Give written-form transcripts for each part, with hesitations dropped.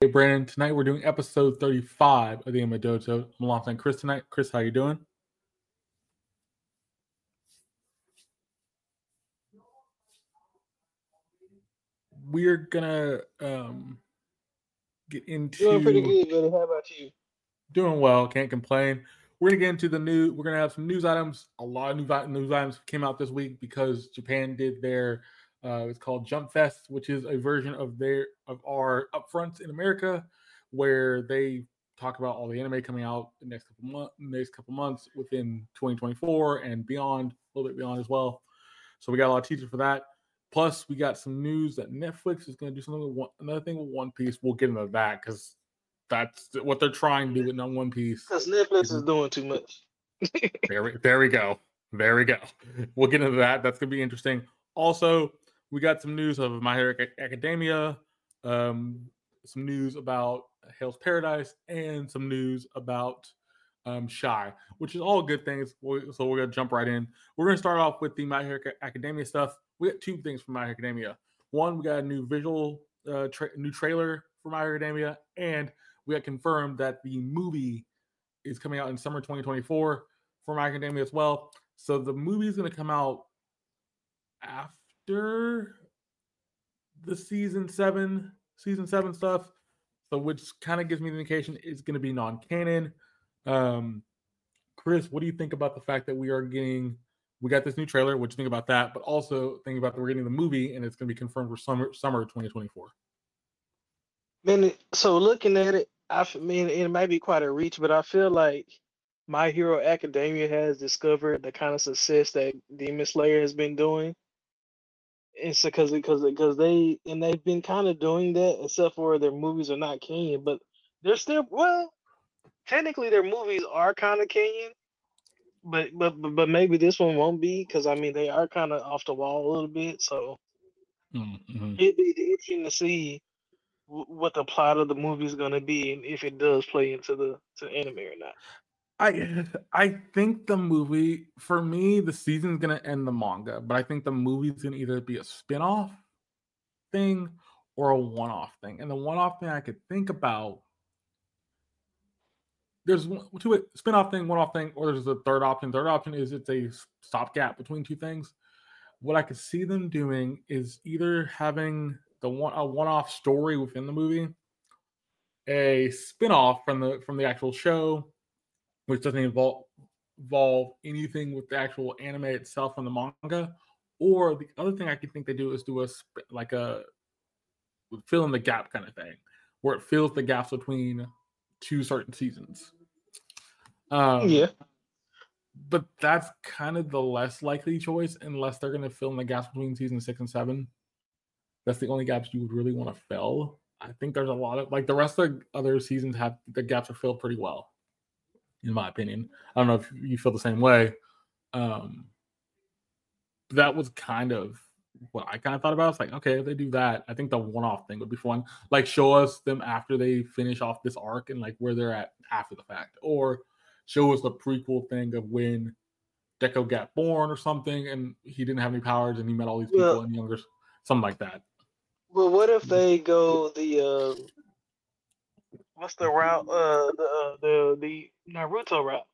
Hey Brandon, tonight we're doing episode 35 of the Amadoto. I'm alongside Chris tonight. Chris, how you doing? We're gonna get into doing pretty good, buddy. How about you? Doing well, can't complain. We're gonna get into the new. We're gonna have some news items. A lot of news items came out this week because Japan did their. It's called Jump Fest, which is a version of our upfronts in America, where they talk about all the anime coming out the next couple months within 2024 and beyond, a little bit beyond as well. So we got a lot of teasers for that. Plus, we got some news that Netflix is going to do something with another thing with One Piece. We'll get into that because that's what they're trying to do with One Piece. Because Netflix is doing too much. There we go. We'll get into that. That's going to be interesting. Also, we got some news of My Hero Academia, some news about Hell's Paradise, and some news about Shy, which is all good things. So we're going to jump right in. We're going to start off with the My Hero Academia stuff. We got two things from My Hero Academia. One, we got a new visual, new trailer for My Hero Academia, and we got confirmed that the movie is coming out in summer 2024 for My Hero Academia as well. So the movie is going to come out after the season seven stuff, so which kind of gives me the indication it's going to be non-canon. Chris, what do you think about the fact that we got this new trailer? What do you think about that? But also think about that we're getting the movie and it's going to be confirmed for summer 2024. Man, so looking at it, I mean it might be quite a reach, but I feel like My Hero Academia has discovered the kind of success that Demon Slayer has been doing. It's because they've been kind of doing that, except for their movies are not canon, but they're still technically their movies are kind of canon, but maybe this one won't be, because I mean they are kind of off the wall a little bit, so It'd be interesting to see what the plot of the movie is going to be and if it does play into the anime or not. I think the movie, for me, the season's going to end the manga, but I think the movie's going to either be a spin-off thing or a one-off thing. And the one-off thing I could think about, there's two spin-off thing, one-off thing, or there's a third option. Third option is it's a stopgap between two things. What I could see them doing is either having a one-off story within the movie, a spin-off from the actual show, which doesn't involve anything with the actual anime itself and the manga, or the other thing I could think they do is do a fill in the gap kind of thing, where it fills the gaps between two certain seasons. But that's kind of the less likely choice, unless they're going to fill in the gaps between season 6 and 7. That's the only gaps you would really want to fill. I think there's a lot of the rest of the other seasons have the gaps are filled pretty well. In my opinion, I don't know if you feel the same way. That was kind of what I kind of thought about. It's like, okay, if they do that, I think the one-off thing would be fun. Like, show us them after they finish off this arc and where they're at after the fact, or show us the prequel thing of when Deku got born or something, and he didn't have any powers and he met all these people and younger, something like that. Well, what if they go the what's the route? The Naruto route.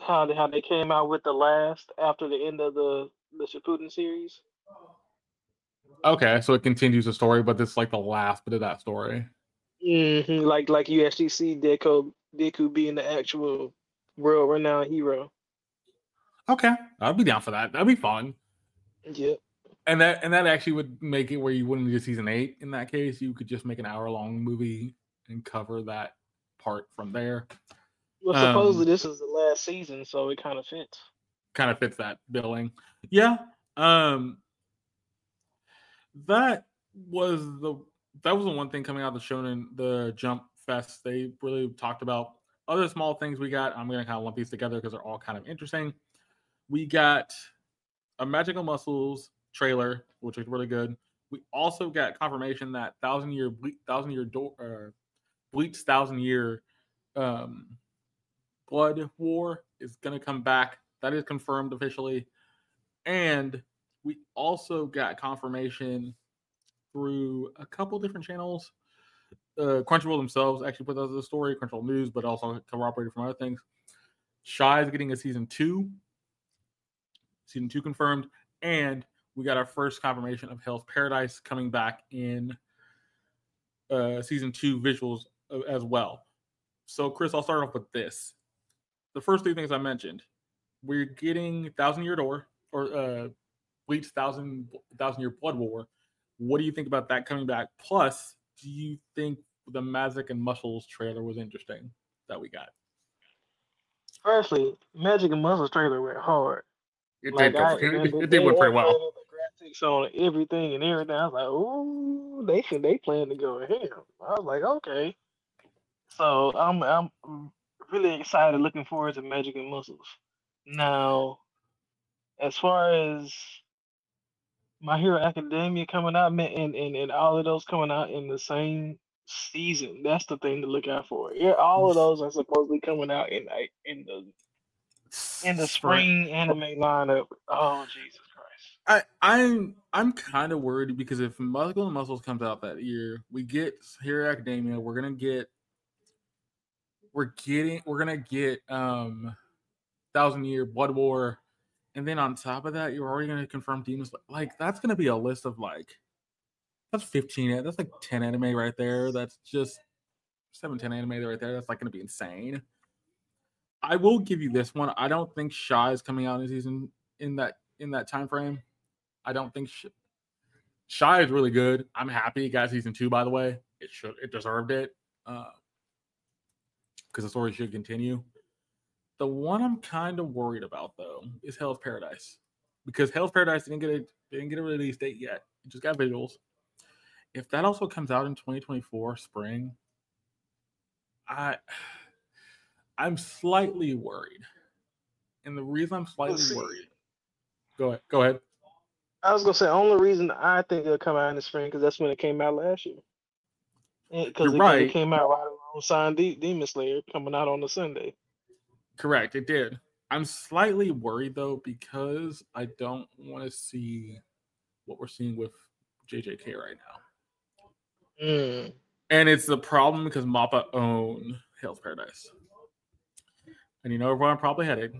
How they came out with the last after the end of the Shippuden series. Okay, so it continues the story, but it's the last bit of that story. Mm-hmm. Like you actually see Deku being the actual world-renowned hero. Okay, I'd be down for that. That'd be fun. Yep. And that actually would make it where you wouldn't do season 8. In that case, you could just make an hour-long movie and cover that part from there. Well, supposedly this is the last season, so it kind of fits. Kind of fits that billing. Yeah. That was the one thing coming out of the Shonen, the Jump Fest. They really talked about Other small things we got, I'm going to kind of lump these together because they're all kind of interesting. We got a Magical Muscles trailer, which was really good. We also got confirmation that Bleach's 1,000 Year Blood War is going to come back. That is confirmed officially. And we also got confirmation through a couple different channels. Crunchyroll themselves actually put those as a story, Crunchyroll News, but also corroborated from other things. Shy is getting a season 2 confirmed, and we got our first confirmation of Hell's Paradise coming back in season 2 visuals as well. So, Chris, I'll start off with this. The first three things I mentioned, we're getting Bleach's 1,000 Year Blood War. What do you think about that coming back? Plus, do you think the Magic and Muscles trailer was interesting that we got? Firstly, Magic and Muscles trailer went hard. It did work pretty well. The graphics on everything and everything. I was like, "Ooh, they plan to go ahead." I was like, "Okay." So I'm really excited, looking forward to Magic and Muscles. Now, as far as My Hero Academia coming out and all of those coming out in the same season, that's the thing to look out for. Yeah, all of those are supposedly coming out in the spring anime lineup. Oh, Jesus Christ! I'm kind of worried because if Magical and Muscles comes out that year, we get Hero Academia. We're gonna get 1,000 Year Blood War. And then on top of that, you're already going to confirm Demon Slayer. Like, that's going to be a list of, that's 15. That's, 10 anime right there. That's just 7-10 anime right there. That's, going to be insane. I will give you this one. I don't think Shy is coming out in season in that time frame. I don't think Shy is really good. I'm happy it got season 2, by the way. It deserved it. Because the story should continue. The one I'm kind of worried about, though, is Hell's Paradise. Because Hell's Paradise didn't get a release date yet. It just got visuals. If that also comes out in 2024 spring, I'm slightly worried. And the reason I'm slightly worried... Go ahead. I was going to say, the only reason I think it'll come out in the spring because that's when it came out last year. Because it came out right alongside Demon Slayer coming out on the Sunday. Correct, it did. I'm slightly worried, though, because I don't want to see what we're seeing with JJK right now. Mm. And it's the problem because Mappa own Hell's Paradise. And you know where I'm probably headed.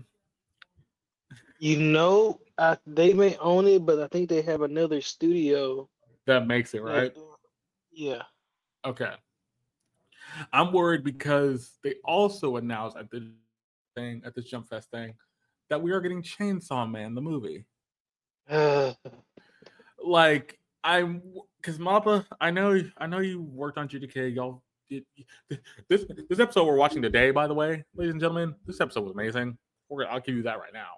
You know, they may own it, but I think they have another studio. That makes it, right? Yeah. Okay. I'm worried because they also announced at this Jump Fest thing, that we are getting Chainsaw Man, the movie. Because Mappa, I know you worked on JJK, y'all. This episode we're watching today, by the way, ladies and gentlemen, this episode was amazing. I'll give you that right now.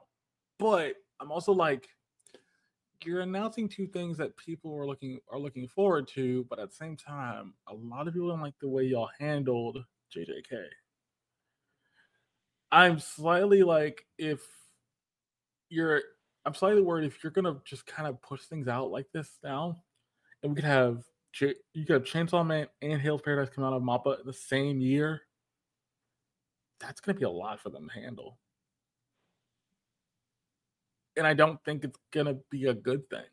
But I'm also you're announcing two things that people are looking forward to, but at the same time, a lot of people don't like the way y'all handled JJK. I'm slightly worried if you're gonna just kind of push things out like this now, and we could have Chainsaw Man and Hell's Paradise come out of Mappa in the same year. That's gonna be a lot for them to handle, and I don't think it's gonna be a good thing.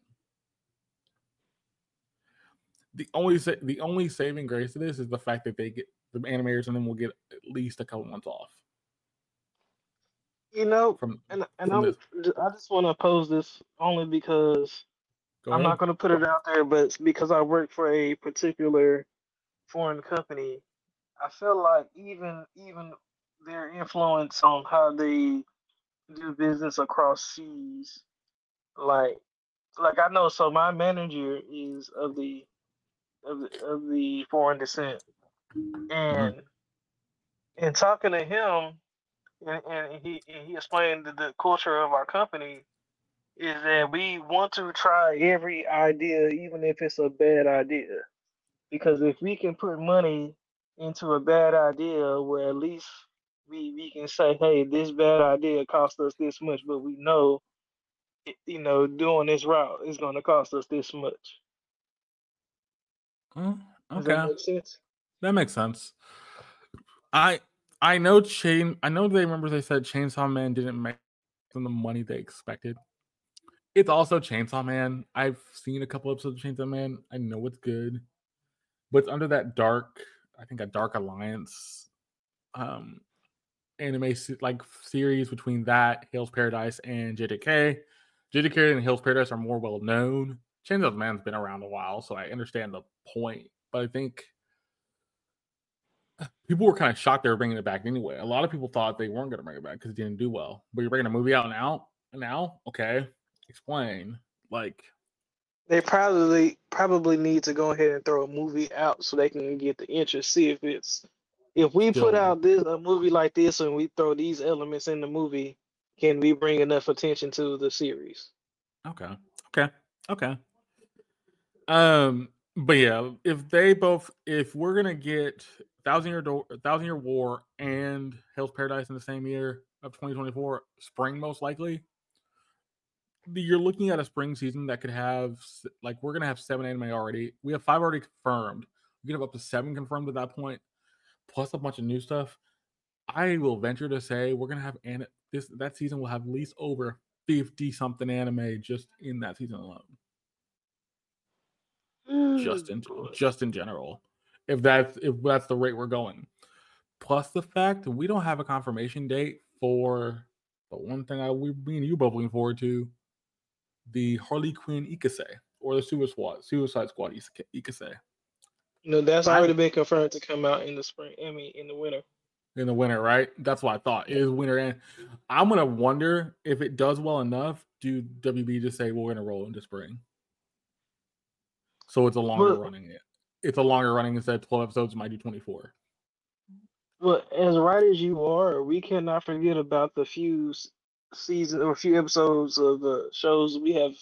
The only saving grace of this is the fact that they get the animators, and then we'll get at least a couple months off. You know, I just want to oppose this only because I'm not going to put it out there, but because I work for a particular foreign company, I feel like even their influence on how they do business across seas, I know. So my manager is of the foreign descent, and in talking to him. And he explained that the culture of our company is that we want to try every idea, even if it's a bad idea. Because if we can put money into a bad idea where at least we can say, hey, this bad idea cost us this much, but we know, you know, doing this route is going to cost us this much. Okay. Does that make sense? That makes sense. I know they remember they said Chainsaw Man didn't make them the money they expected. It's also Chainsaw Man. I've seen a couple episodes of Chainsaw Man. I know it's good. But it's under that dark, I think a Dark Alliance anime like series between that, Hell's Paradise, and JJK. JJK and Hell's Paradise are more well known. Chainsaw Man's been around a while, so I understand the point. But I think people were kind of shocked they were bringing it back anyway. A lot of people thought they weren't going to bring it back because it didn't do well. But you're bringing a movie out now? Okay. Explain. Like, they probably need to go ahead and throw a movie out so they can get the interest. See if we put out a movie like this and we throw these elements in the movie, can we bring enough attention to the series? Okay. But yeah, if we're gonna get Thousand Year War and Hell's Paradise in the same year of 2024, spring most likely. You're looking at a spring season that could have, like, we're going to have 7 anime already. We have 5 already confirmed. We could have up to 7 confirmed at that point, plus a bunch of new stuff. I will venture to say we're going to have, that season will have at least over 50-something anime just in that season alone. Just in general. If that's the rate we're going. Plus the fact that we don't have a confirmation date for the one thing me and you both looking forward to, the Harley Quinn Ikase, or the Suicide Squad Ikase. No, that's already been confirmed to come out in the spring. I mean, in the winter. In the winter, right? That's what I thought. It is winter, and I'm gonna wonder if it does well enough. Do WB just say we're gonna roll into spring? So it's a longer running. It's a longer running instead of 12 episodes. It might do 24. Well, as right as you are, we cannot forget about the few seasons or few episodes of the shows we have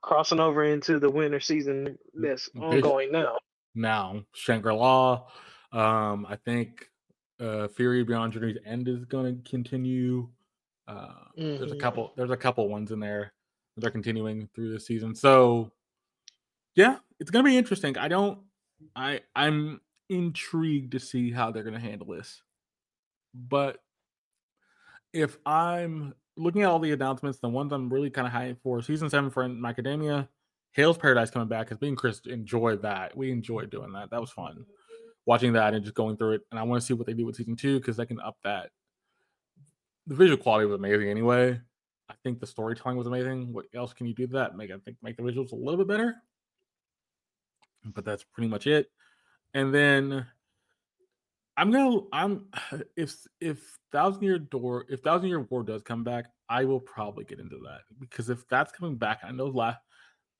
crossing over into the winter season that's ongoing now. Now, Shangri-La, I think Fury Beyond Journey's End is going to continue. There's a couple ones in there that are continuing through this season. So, yeah, it's going to be interesting. I'm intrigued to see how they're going to handle this. But if I'm looking at all the announcements, the ones I'm really kind of hyped for, season 7 for My Academia, Hell's Paradise coming back, because me and Chris enjoyed that. We enjoyed doing that. That was fun watching that and just going through it. And I want to see what they do with season 2 because they can up that. The visual quality was amazing anyway. I think the storytelling was amazing. What else can you do to that? Make the visuals a little bit better. But that's pretty much it. And then if Thousand Year War does come back, I will probably get into that, because if that's coming back, I know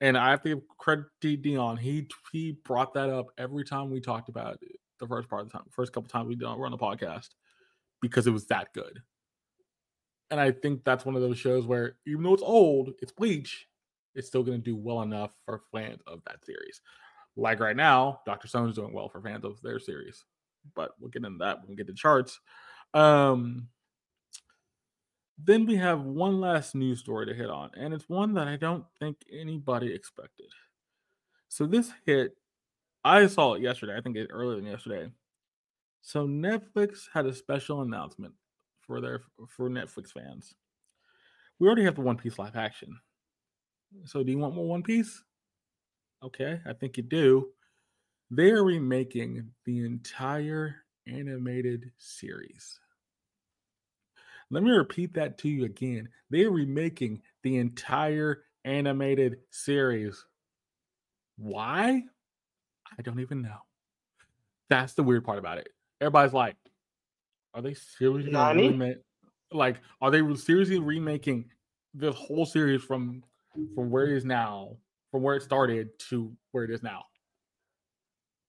and I have to give credit to Dion. He brought that up every time we talked about it, the first part of the time, first couple times we were on the podcast, because it was that good. And I think that's one of those shows where even though it's old, it's Bleach, it's still going to do well enough for fans of that series. Like right now, Dr. Stone is doing well for fans of their series. But we'll get into that when we get to charts. Then we have one last news story to hit on, and it's one that I don't think anybody expected. So this hit, I saw it yesterday. I think it's earlier than yesterday. So Netflix had a special announcement for Netflix fans. We already have the One Piece live action. So do you want more One Piece? Okay, I think you do. They are remaking the entire animated series. Let me repeat that to you again. They are remaking the entire animated series. Why? I don't even know. That's the weird part about it. Everybody's like, are they seriously remaking the whole series from where it is now? From where it started to where it is now.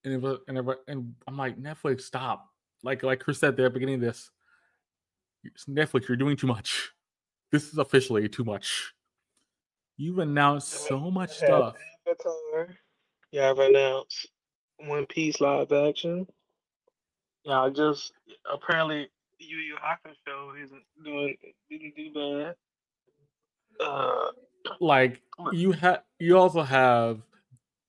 And I'm like, Netflix, stop. Like Chris said there at the beginning of this, Netflix, you're doing too much. This is officially too much. You've announced so much stuff. Yeah, I've announced One Piece live action. Yeah, apparently Yu Yu Hakusho didn't do bad. You also have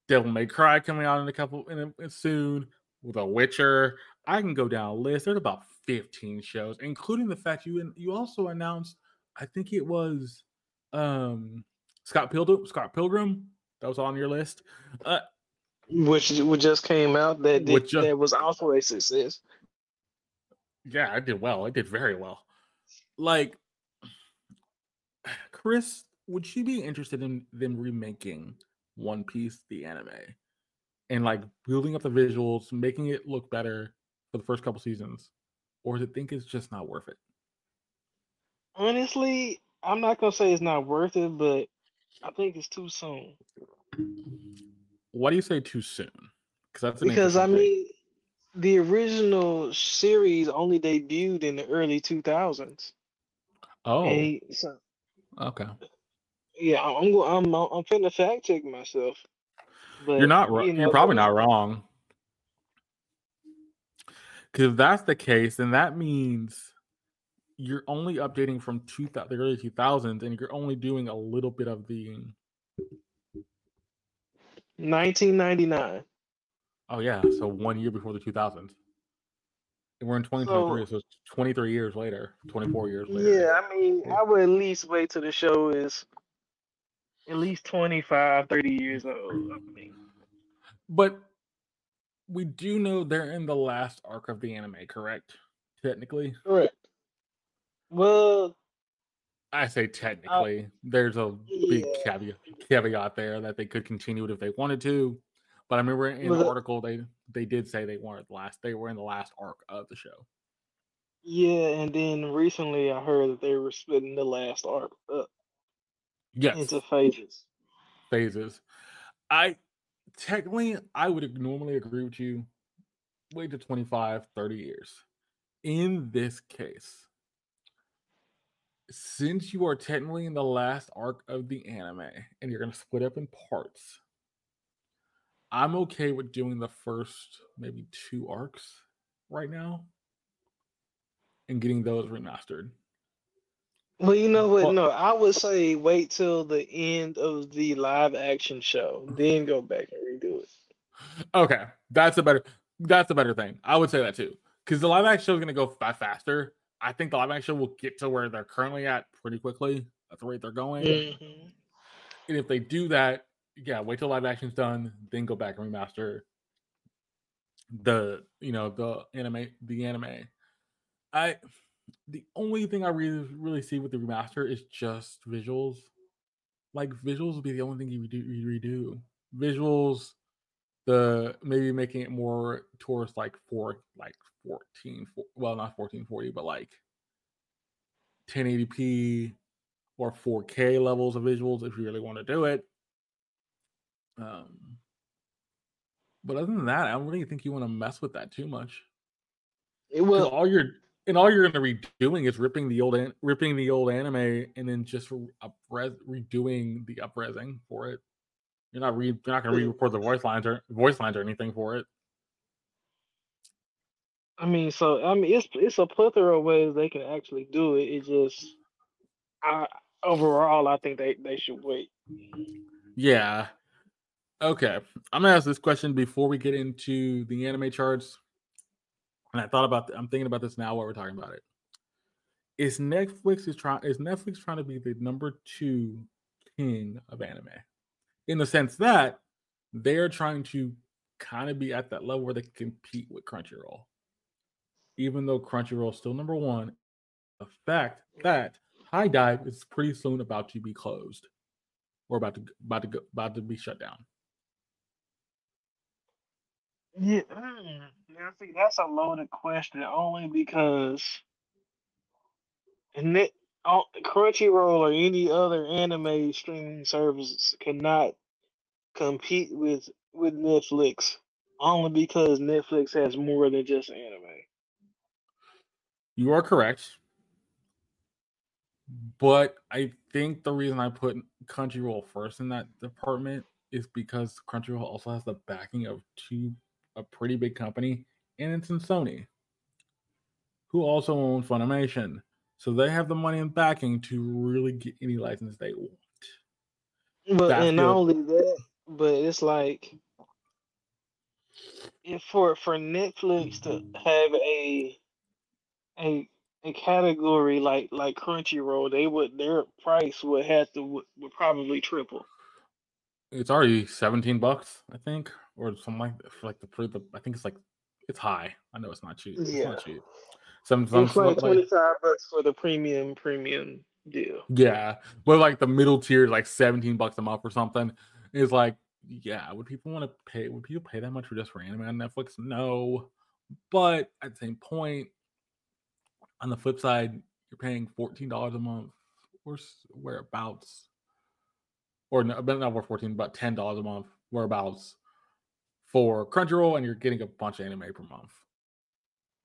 Devil May Cry coming out in a couple soon with The Witcher. I can go down a list. There's about 15 shows, including the fact you also announced, I think it was Scott Pilgrim. That was on your list, which just came out. That was also a success. Yeah, it did well. It did very well. Like, Chris, would you be interested in them remaking One Piece, the anime, and like building up the visuals, making it look better for the first couple seasons, or do you think it's just not worth it? Honestly, I'm not gonna say it's not worth it, but I think it's too soon. Why do you say too soon? Because the original series only debuted in the early 2000s. Oh. Okay. Yeah, I'm finna fact check myself. But you're not wrong. You're probably not wrong. Because if that's the case, then that means you're only updating from the early 2000s, and you're only doing a little bit of the 1999. Oh yeah, so 1 year before the 2000s. And we're in 2023, so it's 23 years later, 24 years later. Yeah, I mean, I would at least wait till the show is at least 25, 30 years old. I mean. But we do know they're in the last arc of the anime, correct? Technically? Correct. Well, I say technically. There's a big caveat there that they could continue it if they wanted to. But I remember in the article they did say they were in the last arc of the show. Yeah, and then recently I heard that they were splitting the last arc up into phases. I would normally agree with you. Wait to 25, 30 years. In this case, since you are technically in the last arc of the anime and you're gonna split up in parts, I'm okay with doing the first maybe two arcs right now and getting those remastered. Well, you know what? No, I would say wait till the end of the live action show, then go back and redo it. Okay, that's a better thing. I would say that too, because the live action show is going to go faster. I think the live action show will get to where they're currently at pretty quickly at the rate they're going. Mm-hmm. And if they do that, yeah, wait till live action's done, then go back and remaster the anime. The only thing I really see with the remaster is just visuals. Like, visuals would be the only thing you redo. Visuals, maybe making it more towards like 1440, but like 1080p or 4K levels of visuals if you really want to do it. But other than that, I don't really think you want to mess with that too much. It will. All you're going to be doing is ripping the old anime and then just redoing the upresing for it. You're not going to re-record the voice lines or anything for it. I mean, it's a plethora of ways they can actually do it. It just, overall, I think they should wait. Yeah. Okay, I'm gonna ask this question before we get into the anime charts, and I'm thinking about this now while we're talking about it. Is Netflix trying to be the number two king of anime, in the sense that they are trying to kind of be at that level where they compete with Crunchyroll, even though Crunchyroll is still number one. The fact that High Dive is pretty soon about to be closed, or about to be shut down. Yeah, see, that's a loaded question. Only because Crunchyroll or any other anime streaming services cannot compete with Netflix. Only because Netflix has more than just anime. You are correct, but I think the reason I put Crunchyroll first in that department is because Crunchyroll also has the backing of a pretty big company, and it's in Sony, who also own Funimation. So they have the money and backing to really get any license they want. But that's and good. Not only that, but it's like for Netflix to have a category like Crunchyroll, their price would have to would probably triple. It's already $17, I think, or something like that. For I think it's high. I know it's not cheap. It's not cheap. It's like $25 for the premium deal. Yeah, but like the middle tier is like $17 a month or something. It's like, yeah, would people want to pay? Would people pay that much for just for anime on Netflix? No, but at the same point, on the flip side, you're paying $14 a month or whereabouts, or no, not worth 14, about $10 a month whereabouts for Crunchyroll, and you're getting a bunch of anime per month.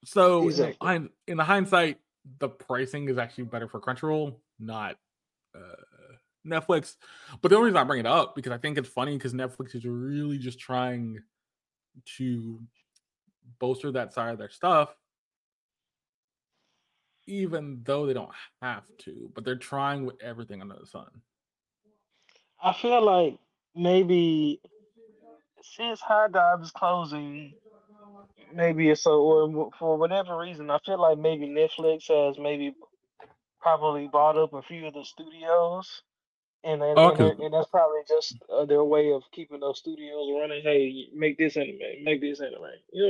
So exactly. In the hindsight, the pricing is actually better for Crunchyroll, not Netflix. But the only reason I bring it up, because I think it's funny, because Netflix is really just trying to bolster that side of their stuff, even though they don't have to. But they're trying with everything under the sun. I feel like maybe since High Dive is closing... Maybe it's so, or for whatever reason, I feel like maybe Netflix has probably bought up a few of the studios, and that's probably just their way of keeping those studios running. Hey, make this anime. You know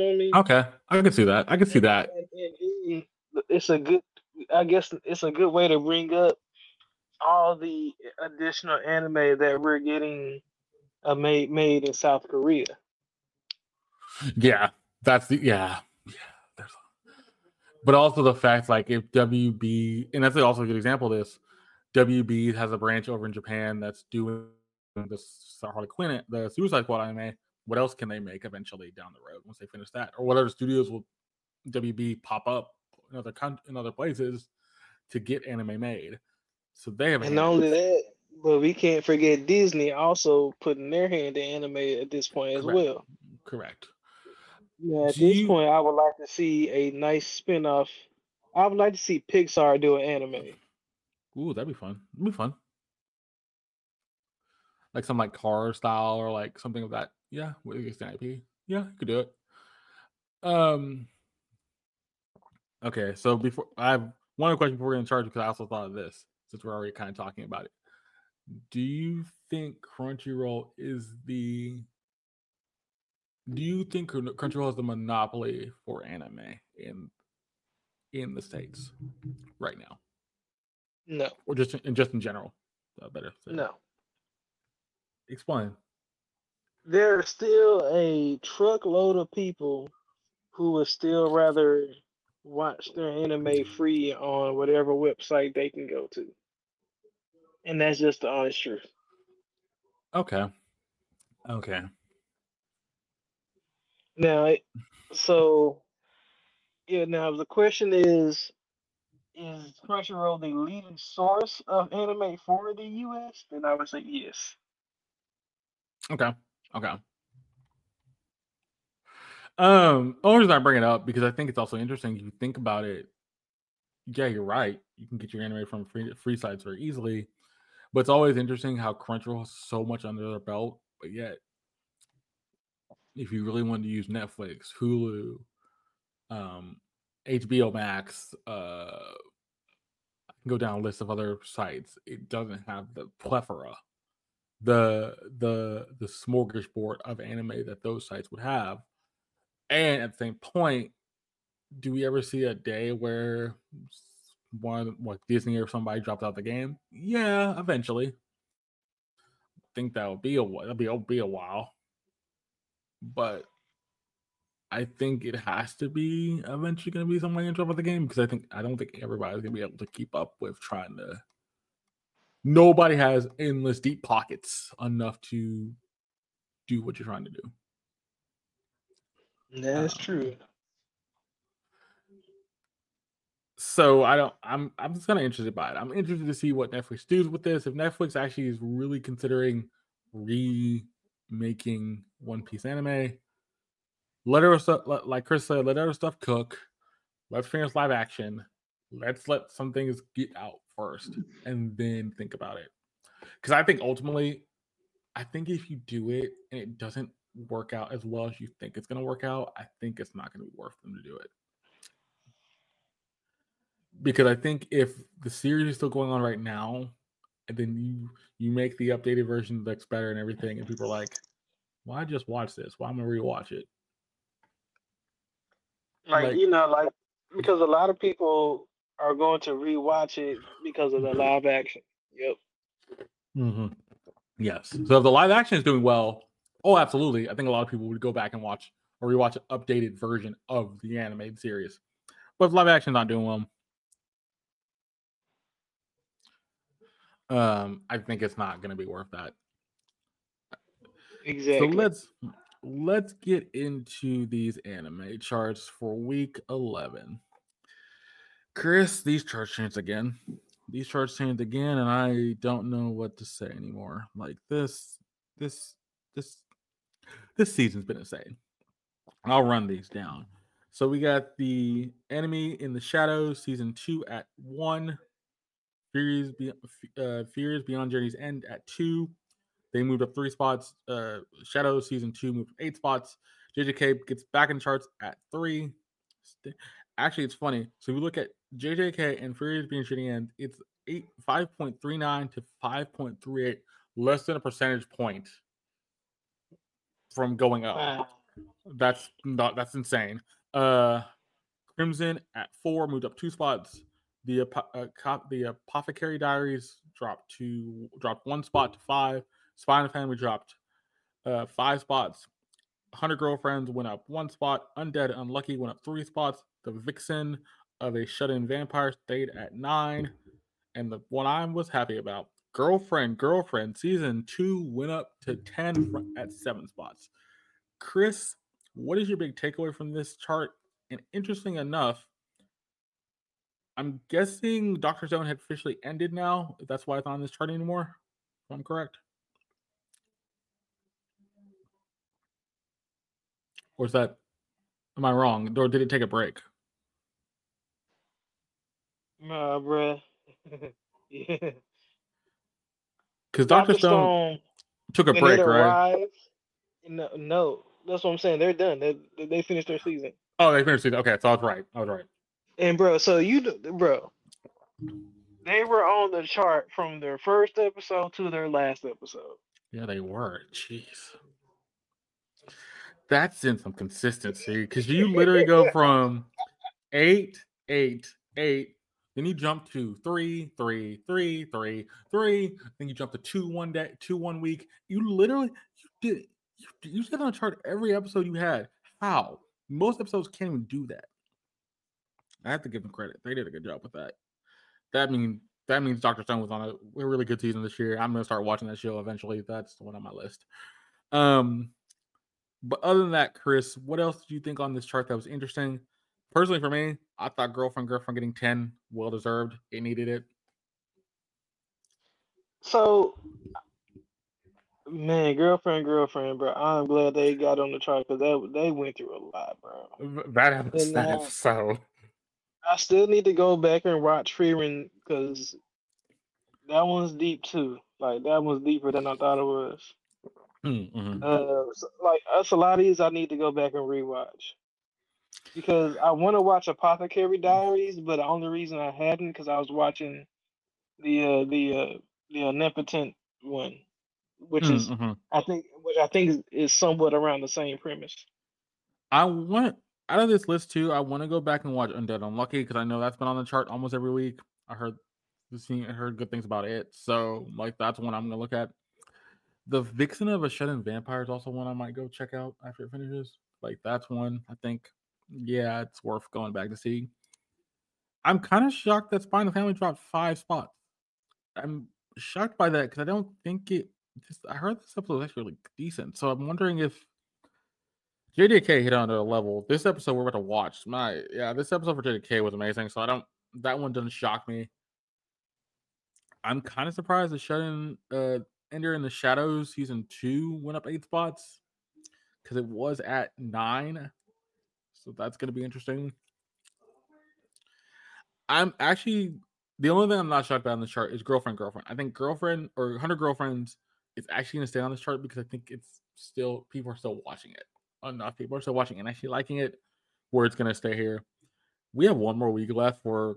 what I mean? Okay, I can see that. And it's a good way to bring up all the additional anime that we're getting made in South Korea. Yeah. There's, but also the fact if WB, and that's also a good example of this, WB has a branch over in Japan that's doing this Harley Quinn, the Suicide Squad anime. What else can they make eventually down the road once they finish that, or what other studios will WB pop up in other places to get anime made? So they have, and not only that, but we can't forget Disney also putting their hand to anime at this point as well. Correct. Yeah, at this point, I would like to see a nice spin-off. I would like to see Pixar do an anime. Ooh, that'd be fun. Like some horror style or something of that. Yeah, with IP. Yeah, you could do it. Okay, so before I have one other question before we're going to charge, because I also thought of this since we're already kind of talking about it. Do you think Crunchyroll is the... Do you think Crunchyroll has the monopoly for anime in the States right now? No. Or just in general? Better say. No. Explain. There's still a truckload of people who would still rather watch their anime free on whatever website they can go to. And that's just the honest truth. Okay. Now the question is Crunchyroll the leading source of anime for the U.S.? Then I would say yes. Okay. Only reason I bring it up because I think it's also interesting. If you think about it, yeah, you're right. You can get your anime from free sites very easily, but it's always interesting how Crunchyroll has so much under their belt, but yet, if you really wanted to use Netflix, Hulu, HBO Max, I can go down a list of other sites. It doesn't have the plethora, the smorgasbord of anime that those sites would have. And at the same point, do we ever see a day where one like Disney or somebody drops out the game? Yeah, eventually. I think that'll be a while. But I think it has to be eventually going to be somebody in trouble with the game, because I don't think everybody's going to be able to keep up with trying to. Nobody has endless deep pockets enough to do what you're trying to do. That's true. So I'm just kind of interested by it. I'm interested to see what Netflix does with this. If Netflix actually is really considering making One Piece anime, let her stuff, like Chris said, let her stuff cook, let's finish live action. Let's let some things get out first and then think about it. Because I think ultimately, I think if you do it and it doesn't work out as well as you think it's going to work out, I think it's not going to be worth them to do it. Because I think if the series is still going on right now, and then you make the updated version that's better and everything, and people are like, why just watch this? Why am I going to rewatch it? Like, you know, like, because a lot of people are going to rewatch it because of the live action. Yep. Mm-hmm. Yes. So if the live action is doing well, oh, absolutely. I think a lot of people would go back and watch or rewatch an updated version of the animated series. But if live action's not doing well, I think it's not going to be worth that. Exactly. So let's get into these anime charts for week 11. Chris, these charts changed again. These charts changed again, and I don't know what to say anymore. Like this season's been insane. I'll run these down. So we got the Enemy in the Shadows season 2 at 1. Fears Beyond Journey's End at 2. They moved up 3 spots. Shadows season 2 moved 8 spots. JJK gets back in charts at 3. Actually, it's funny. So if you look at JJK and Furious Being Shitty End, it's 5.39 to 5.38, less than a percentage point from going up. Wow. That's insane. Crimson at 4 moved up 2 spots. The Apothecary Diaries dropped 1 spot to 5. Spy and the Family dropped 5 spots. 100 Girlfriends went up 1 spot. Undead Unlucky went up 3 spots. The Vixen of a Shut-In Vampire stayed at 9. And the one I was happy about, Girlfriend Season 2 went up to 10 at 7 spots. Chris, what is your big takeaway from this chart? And interesting enough, I'm guessing Dr. Stone had officially ended now. That's why it's not on this chart anymore, if I'm correct. Or is that, am I wrong? Or did it take a break? Nah, bruh. Yeah. Because Dr. Stone took a break, right? No, that's what I'm saying. They're done. They finished their season. Oh, they finished season. Okay, so I was right. And bro, they were on the chart from their first episode to their last episode. Yeah, they were. Jeez. That's in some consistency, because you literally go from 8, 8, 8, then you jump to 3, 3, 3, 3, 3, then you jump to 2 1 day, 2 1 week. You literally you sit on a chart every episode you had. How? Most episodes can't even do that. I have to give them credit. They did a good job with that. That means Dr. Stone was on a really good season this year. I'm gonna start watching that show eventually. That's the one on my list. But other than that, Chris, what else did you think on this chart that was interesting? Personally, for me, I thought Girlfriend getting 10, well deserved. It needed it. So, man, Girlfriend, bro. I'm glad they got on the chart because they went through a lot, bro. That episode. I still need to go back and watch Fearing because that one's deep too. Like that one's deeper than I thought it was. Mm-hmm. Like that's a lot of these I need to go back and rewatch because I want to watch Apothecary Diaries, but the only reason I hadn't because I was watching the Omnipotent one, which is I think is somewhat around the same premise. Out of this list too, I want to go back and watch Undead Unlucky because I know that's been on the chart almost every week. I heard good things about it, so like that's one I'm gonna look at. The Vixen of a Shut-In Vampire is also one I might go check out after it finishes. Like that's one I think, yeah, it's worth going back to see. I'm kind of shocked that Spy and the Family dropped 5 spots. I'm shocked by that because I don't think it. I heard this episode was actually really decent, so I'm wondering if JJK hit on a level. This episode we're about to watch. This episode for JJK was amazing. So that one doesn't shock me. I'm kind of surprised the Shut-In Ender in the Shadows season 2 went up 8 spots because it was at 9. So that's gonna be interesting. I'm actually the only thing I'm not shocked about on this chart is Girlfriend Girlfriend. I think Girlfriend or 100 Girlfriends is actually going to stay on this chart because I think it's still people are still watching it. Enough people are still watching it and actually liking it, where it's going to stay here. We have one more week left for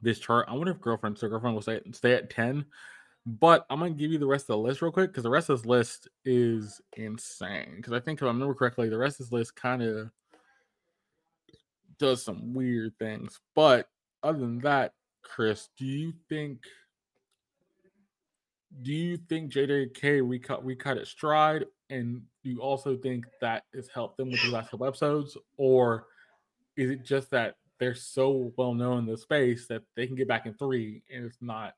this chart. I wonder if Girlfriend will stay at 10. But I'm going to give you the rest of the list real quick because the rest of this list is insane. Because I think if I remember correctly, the rest of this list kind of does some weird things. But other than that, Chris, do you think JJK we cut it stride? And do you also think that it's helped them with the last couple episodes? Or is it just that they're so well known in the space that they can get back in 3 and it's not,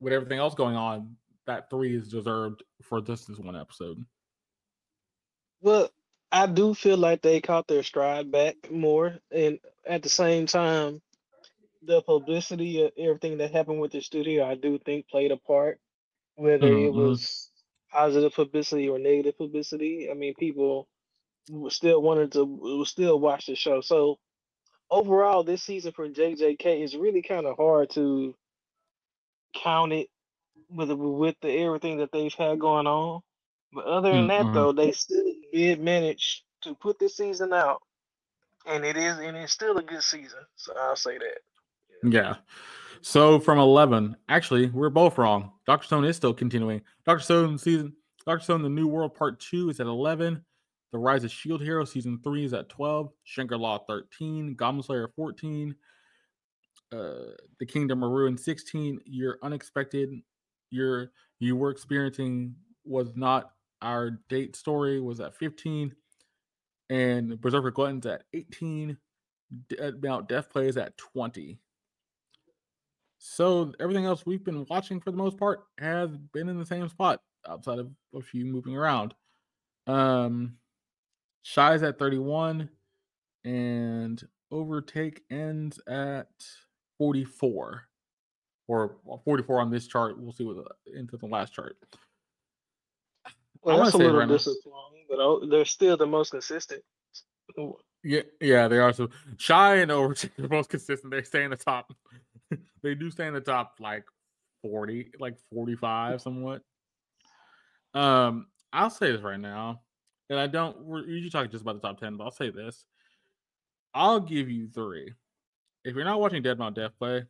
with everything else going on, that 3 is deserved for just this one episode? Well, I do feel like they caught their stride back more. And at the same time, the publicity of everything that happened with the studio, I do think played a part, whether it was positive publicity or negative publicity. I mean, people still watch the show. So overall, this season for JJK is really kind of hard to count it with everything that they've had going on. But other than that, though, they still did manage to put this season out, and it's still a good season. So I'll say that. Yeah. So from 11, actually, we're both wrong. Dr. Stone is still continuing. Dr. Stone: The New World Part 2 is at 11. The Rise of Shield Hero Season 3 is at 12. Shangri-La 13. Goblin Slayer 14. The Kingdom of Ruin 16. Your unexpected, you were experiencing was not our date story was at 15. And Berserker Glutton's at 18. Dead Mount Death Play is at 20. So everything else we've been watching for the most part has been in the same spot outside of a few moving around. Shy's at 31 and Overtake ends at 44 or 44 on this chart. We'll see what into the last chart. Well, that's a little disappointing, but they're still the most consistent. Yeah, they are. So Shy and Overtake are the most consistent. They stay in the top. They do stay in the top like 40, like 45 somewhat. I'll say this right now, and we're usually talking just about the top 10, but I'll say this. I'll give you 3. If you're not watching Dead Mount Death Play,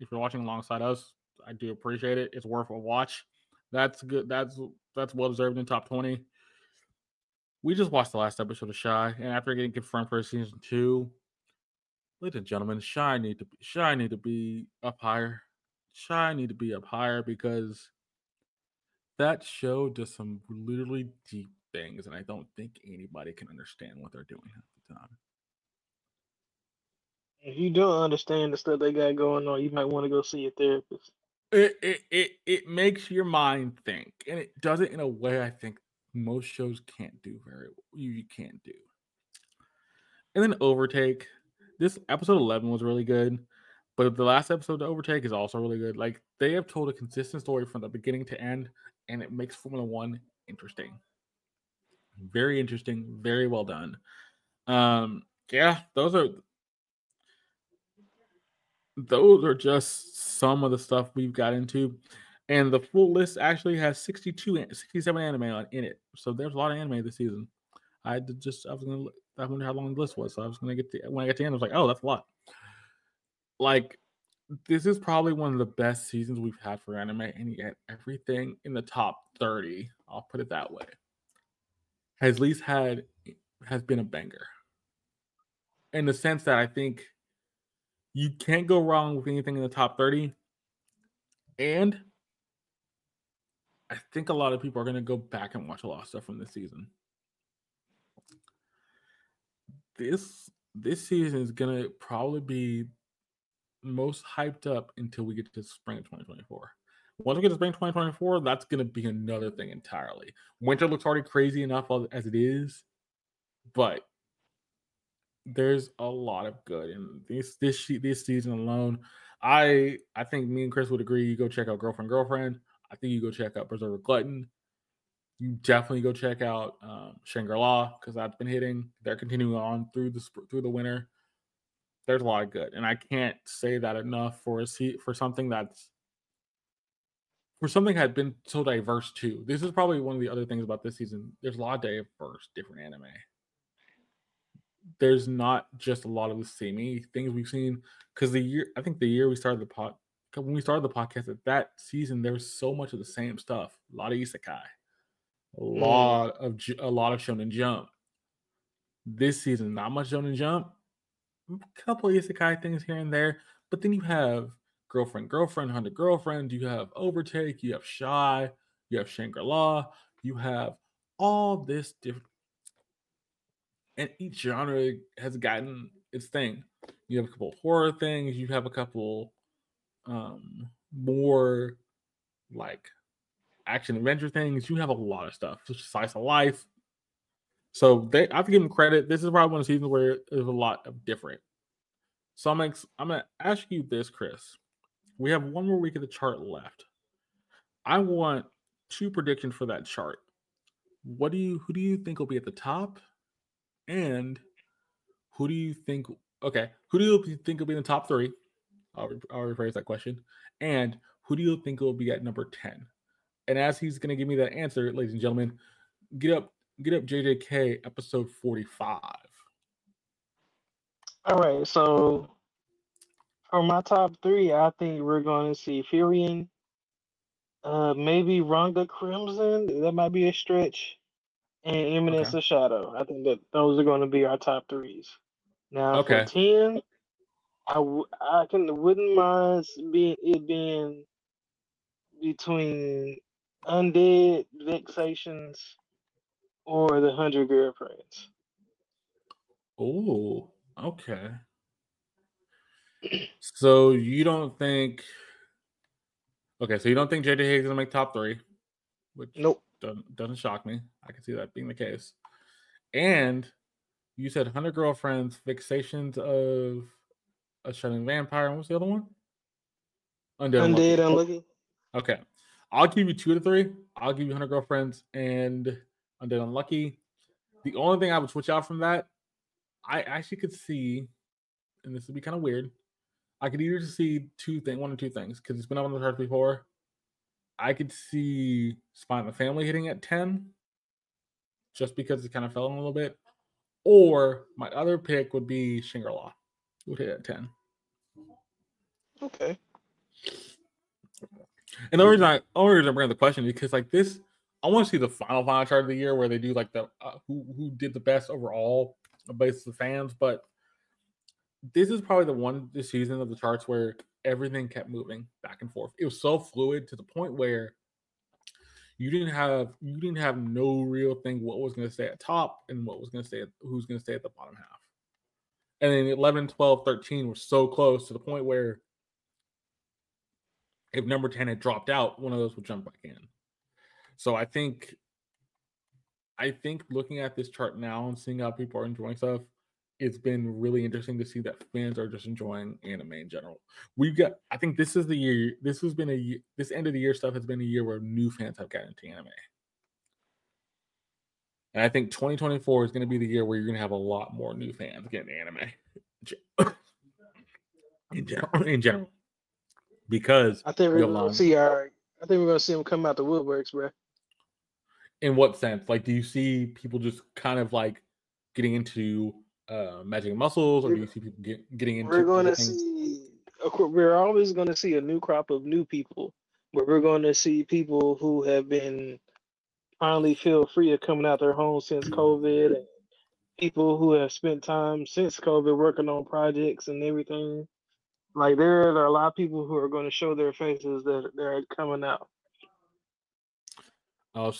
if you're watching alongside us, I do appreciate it. It's worth a watch. That's good. That's well deserved in top 20. We just watched the last episode of Shy, and after getting confirmed for season 2, ladies and gentlemen, Shy need to be up higher because that show does some literally deep things, and I don't think anybody can understand what they're doing half the time. If you don't understand the stuff they got going on, you might want to go see a therapist. It makes your mind think, and it does it in a way I think most shows can't do very well. You can't do. And then Overtake. This episode 11 was really good, but the last episode to Overtake is also really good. Like, they have told a consistent story from the beginning to end, and it makes Formula One interesting. Very interesting, very well done. Those are just some of the stuff we've got into. And the full list actually has 67 anime in it. So there's a lot of anime this season. I wonder how long the list was. So I was going to when I get to the end, I was like, oh, that's a lot. Like, this is probably one of the best seasons we've had for anime, and yet everything in the top 30, I'll put it that way, has been a banger. In the sense that I think you can't go wrong with anything in the top 30. And I think a lot of people are going to go back and watch a lot of stuff from this season. This season is going to probably be most hyped up until we get to spring of 2024. Once we get to spring 2024, that's going to be another thing entirely. Winter looks already crazy enough as it is, but there's a lot of good in this season alone. I think me and Chris would agree. You go check out Girlfriend Girlfriend. I think you go check out Berserker Glutton. You definitely go check out Shangri-La because that's been hitting. They're continuing on through the winter. There's a lot of good, and I can't say that enough for something that had been so diverse too. This is probably one of the other things about this season. There's a lot of diverse different anime. There's not just a lot of the samey things we've seen, because the year we started the podcast, at that season there was so much of the same stuff. A lot of isekai, a lot of Shonen Jump. This season, not much Shonen Jump. A couple of isekai things here and there, but then you have Girlfriend, Girlfriend, 100 Girlfriends, you have Overtake, you have Shy, you have Shangri-La, you have all this different, and each genre has gotten its thing. You have a couple horror things, you have a couple more like action adventure things, you have a lot of stuff, such as slice of life. So I have to give them credit. This is probably one of the seasons where there's a lot of different. So I'm going to ask you this, Chris. We have one more week of the chart left. I want two predictions for that chart. Who do you think will be at the top? And who do you think will be in the top three? I'll rephrase that question. And who do you think will be at number 10? And as he's going to give me that answer, ladies and gentlemen, Get up JJK episode 45. All right, so for my top three, I think we're going to see Furion, maybe Ragna Crimson, that might be a stretch, and Eminence of Shadow. I think that those are going to be our top threes. Now, for 10, I wouldn't mind it being between Undead, Vexations, or the 100 Girlfriends. Oh, okay. So you don't think? Okay, so you don't think JJ Hayes is gonna make top three? Which doesn't shock me. I can see that being the case. And you said 100 Girlfriends, Vexations of a Shunning Vampire. What's the other one? Undead Unlucky. Okay, I'll give you 2 to 3. I'll give you 100 Girlfriends and Undead Unlucky. The only thing I would switch out from that, I actually could see, and this would be kind of weird, I could either see one or two things, because it's been up on the charts before. I could see Spy and the Family hitting at 10, just because it kind of fell in a little bit. Or my other pick would be Shangri-La, would hit at 10. Okay. And the reason I bring up the question is because like this, I want to see the final chart of the year where they do like the who did the best overall based on the fans. But this is probably this season of the charts where everything kept moving back and forth. It was so fluid to the point where you didn't have no real thing what was going to stay at top and who's going to stay at the bottom half. And then 11, 12, 13 were so close to the point where if number 10 had dropped out, one of those would jump back in. So I think looking at this chart now and seeing how people are enjoying stuff, it's been really interesting to see that fans are just enjoying anime in general. I think this is the year. This has been this end of the year stuff has been a year where new fans have gotten into anime, and I think 2024 is going to be the year where you're going to have a lot more new fans getting anime in general. Because I think we're going to see them come out the woodworks, bro. In what sense? Like, do you see people just kind of like getting into Magical Muscles, or do you see people getting into? We're going to see. We're always going to see a new crop of new people, but we're going to see people who have been finally feel free of coming out their homes since COVID, and people who have spent time since COVID working on projects and everything. Like, there are a lot of people who are going to show their faces that they're coming out. Oh,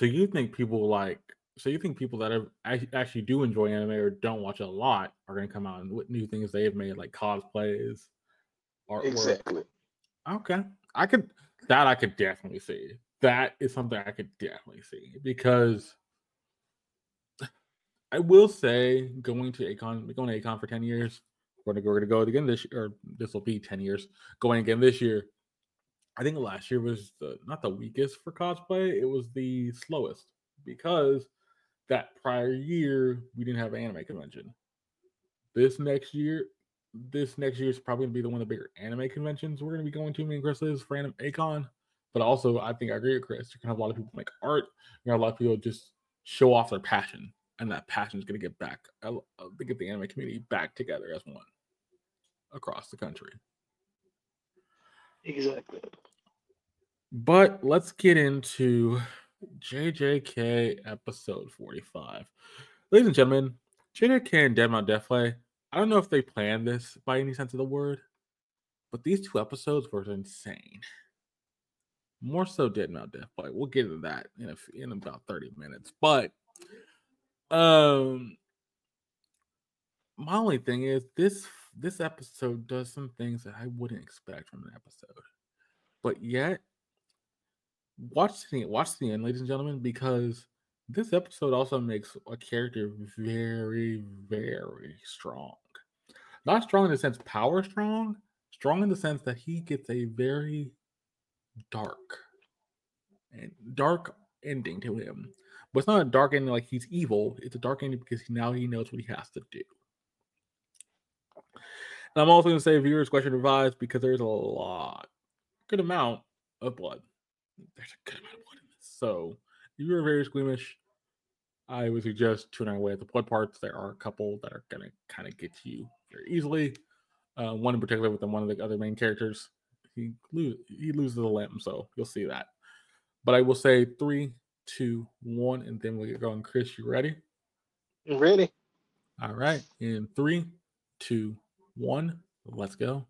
so you think people that actually do enjoy anime or don't watch it a lot are going to come out and with new things they have made, like cosplays, artwork. Exactly. Okay, I could definitely see. That is something I could definitely see, because I will say going to Akon for 10 years. We're going to go again this year, or this will be 10 years, going again this year. I think last year was not the weakest for cosplay. It was the slowest, because that prior year, we didn't have an anime convention. This next year is probably gonna be the one of the bigger anime conventions we're gonna be going to. Me and Chris is for Anime Akon, but also I think I agree with Chris. You're gonna have a lot of people make art. You're gonna have a lot of people just show off their passion, and that passion is gonna get back. I get the anime community back together as one across the country. Exactly. But let's get into JJK episode 45, ladies and gentlemen. JJK and Dead Mount Death Play. I don't know if they planned this by any sense of the word, but these two episodes were insane. More so Dead Mount Death Play. We'll get into that in about 30 minutes. But my only thing is this episode does some things that I wouldn't expect from an episode. But yet, watch the end, ladies and gentlemen, because this episode also makes a character very, very strong. Not strong in the sense power strong in the sense that he gets a very dark ending to him. But it's not a dark ending like he's evil. It's a dark ending because now he knows what he has to do. And I'm also going to say viewers question revised because there's a good amount of blood in this. So if you're very squeamish, I would suggest tuning away at the blood parts. There are a couple that are going to kind of get to you very easily. One in particular with one of the other main characters. He loses a limb, so you'll see that. But I will say 3, 2, 1, and then we'll get going. Chris, you ready? I'm ready. All right. In 3, 2, 1, let's go.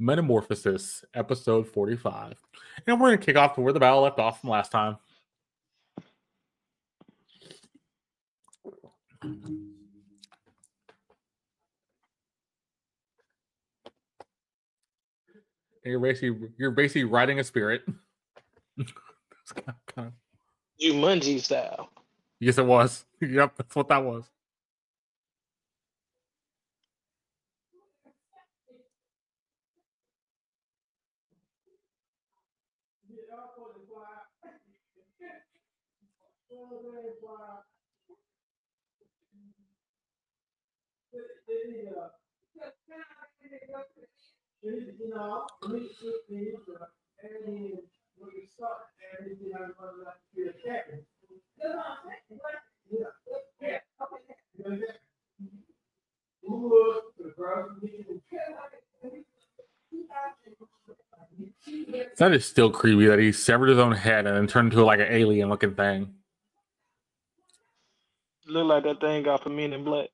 Metamorphosis, episode 45. And we're going to kick off to where the battle left off from last time. You're basically riding a spirit. kind of... Jumanji style. Yes, it was. Yep, that's what that was. That is still creepy that he severed his own head and then turned into like an alien looking thing. Look like that thing got for Men in Black.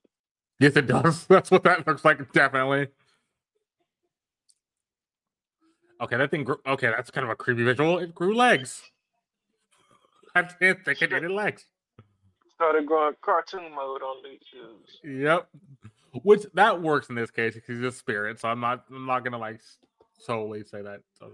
Yes, it does. That's what that looks like, definitely. Okay, that thing grew. Okay, that's kind of a creepy visual. It grew legs. I can't think it needed legs. Started growing cartoon mode on YouTube. Yep. Which that works in this case because he's a spirit, so I'm not gonna like solely say that. So.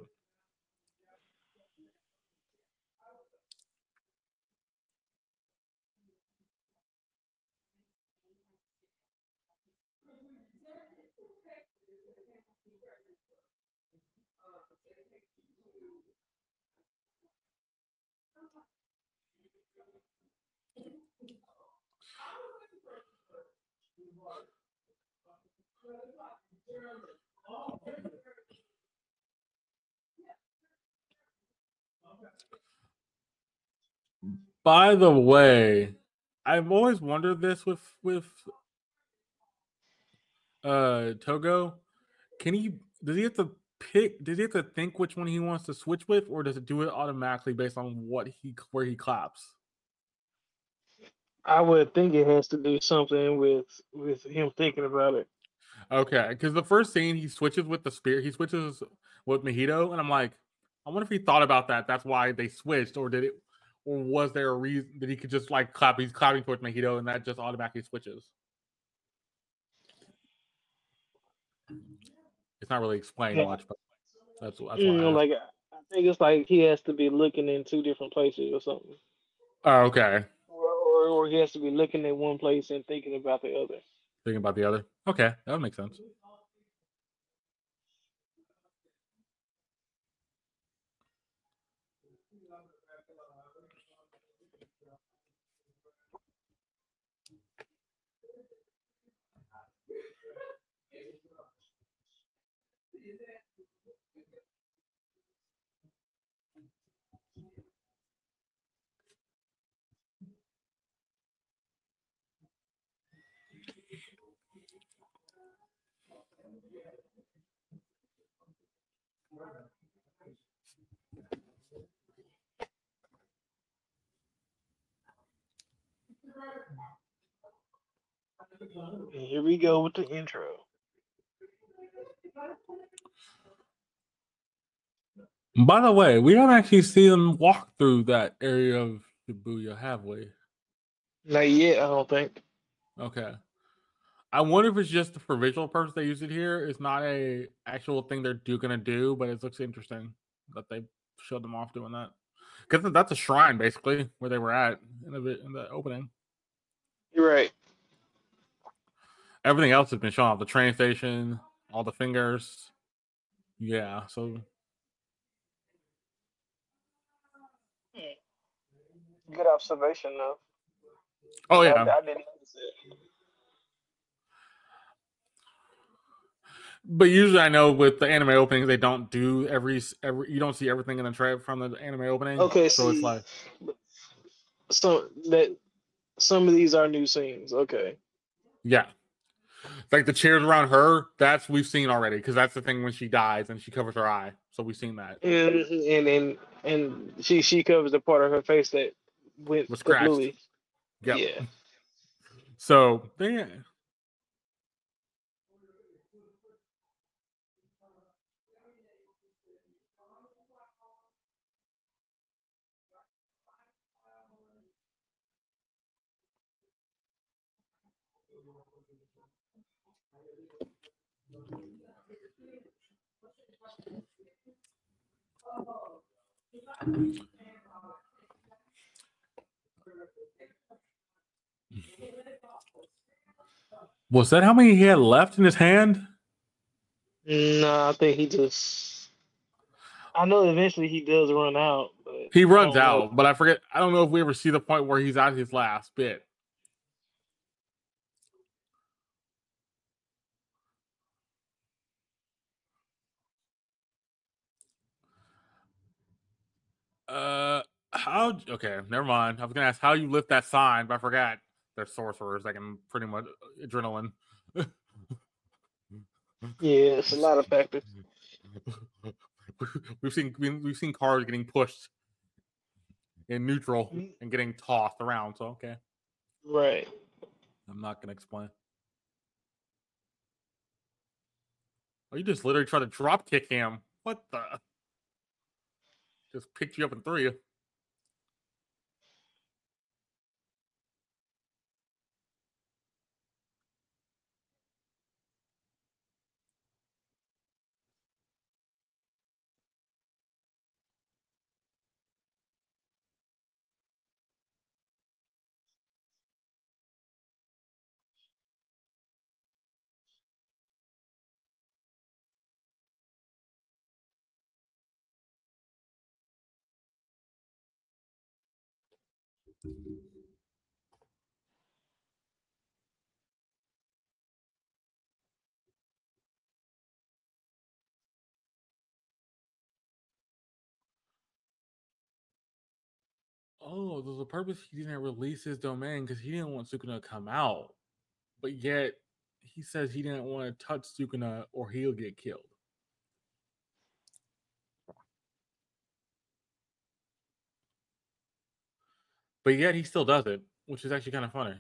By the way, I've always wondered this with Togo. Does he have to think which one he wants to switch with, or does it do it automatically based on where he claps? I would think it has to do something with him thinking about it. Okay, because the first scene he switches with the spirit, he switches with Mahito, and I'm like, I wonder if he thought about that. That's why they switched, or did it? Or was there a reason that he could just like clap? He's clapping towards Mahito, and that just automatically switches. It's not really explained much, but that's why. I think it's like he has to be looking in two different places or something. Oh, okay. Or he has to be looking at one place and thinking about the other. Thinking about the other. Okay, that would make sense. Here we go with the intro. By the way, we don't actually see them walk through that area of Shibuya, have we? Not yet, I don't think. Okay. I wonder if it's just the provisional purpose they use it here. It's not a actual thing they're gonna do, but it looks interesting that they showed them off doing that. Because that's a shrine, basically, where they were at in the opening. You're right. Everything else has been shown off. The train station, all the fingers. Yeah, so... Good observation, though. Oh, yeah. I didn't notice it. But usually I know with the anime openings, they don't do you don't see everything in the trap from the anime opening. Okay, so it's like... So that some of these are new scenes, okay. Yeah. Like the chairs around her, that's we've seen already, because that's the thing when she dies and she covers her eye. So we've seen that. And she covers the part of her face that was scratched. Bluey. Yep. Yeah. So yeah. Was that how many he had left in his hand? No, I think he just... I know eventually he does run out. He runs out, but I forget. I don't know if we ever see the point where he's at his last bit. Okay, never mind. I was gonna ask how you lift that sign, but I forgot. They're sorcerers. They can pretty much adrenaline. Yeah, it's a lot of factors. We've seen cars getting pushed in neutral and getting tossed around. So okay, right. I'm not gonna explain. Oh, you just literally tried to drop kick him. What the? Just picked you up and threw you. Oh, there's a purpose he didn't release his domain because he didn't want Sukuna to come out. But yet, he says he didn't want to touch Sukuna or he'll get killed. But yet he still does it, which is actually kind of funny.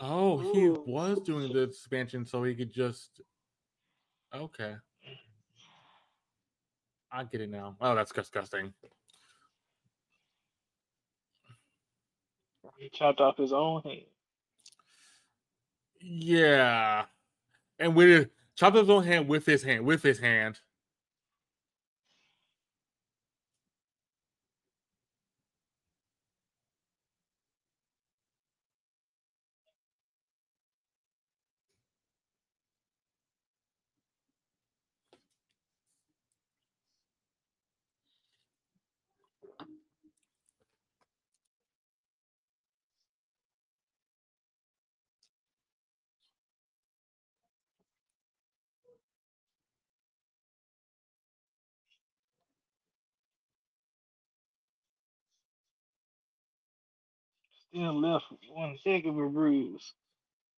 Oh, he was doing the expansion so he could just... Okay. I get it now. Oh, that's disgusting. He chopped off his own hand. Yeah. And with chopped off his own hand with his hand. With his hand. Still left one heck of a bruise.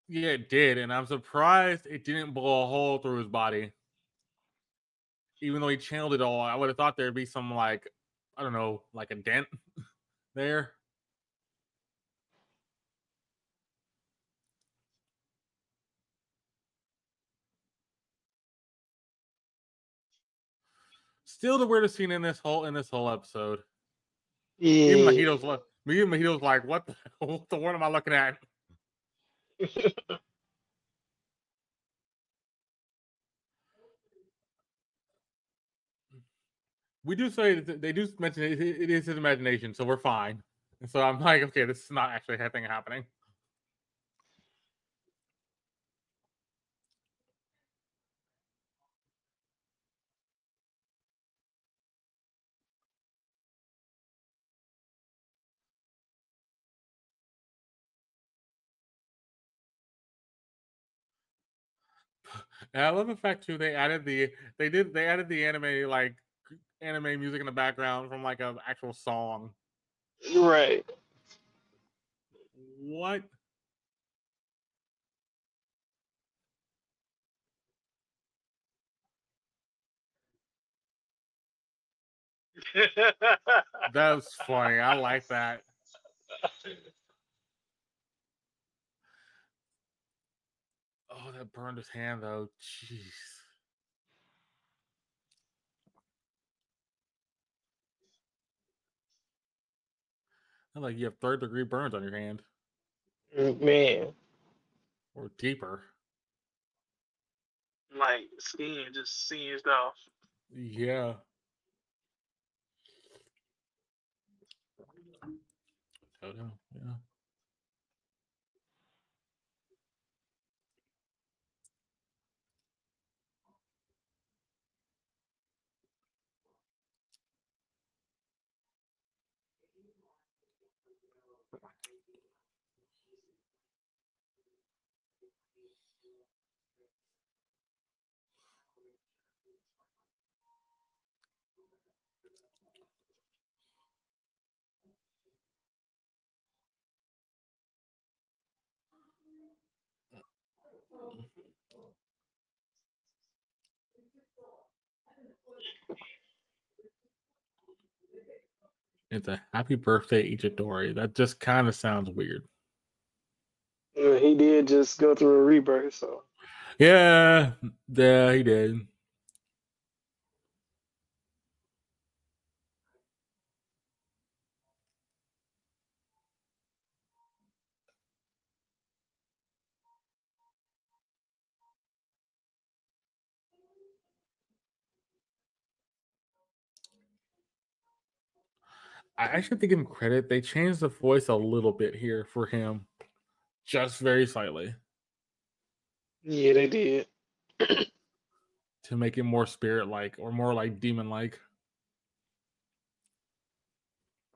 Yeah, it did, and I'm surprised it didn't blow a hole through his body. Even though he channeled it all, I would have thought there'd be some, like, I don't know, like a dent there. Still the weirdest scene in this whole episode. Yeah. Even Mahito's left. Me and Mahito's like, what the what am I looking at? We do say that they do mention it is his imagination, so we're fine. And so I'm like, okay, this is not actually anything happening. And I love the fact too they added the anime music in the background from like an actual song. Right. What? That's funny. I like that. Oh, that burned his hand, though. Jeez. I'm like, you have third-degree burns on your hand. Man. Or deeper. Like, skin just seized off. Yeah. Toto, yeah. It's a happy birthday, Ichidori. That just kind of sounds weird. Yeah, he did just go through a rebirth, so. Yeah, he did. I should give him credit. They changed the voice a little bit here for him. Just very slightly. Yeah, they did. To make it more spirit-like or more like demon-like.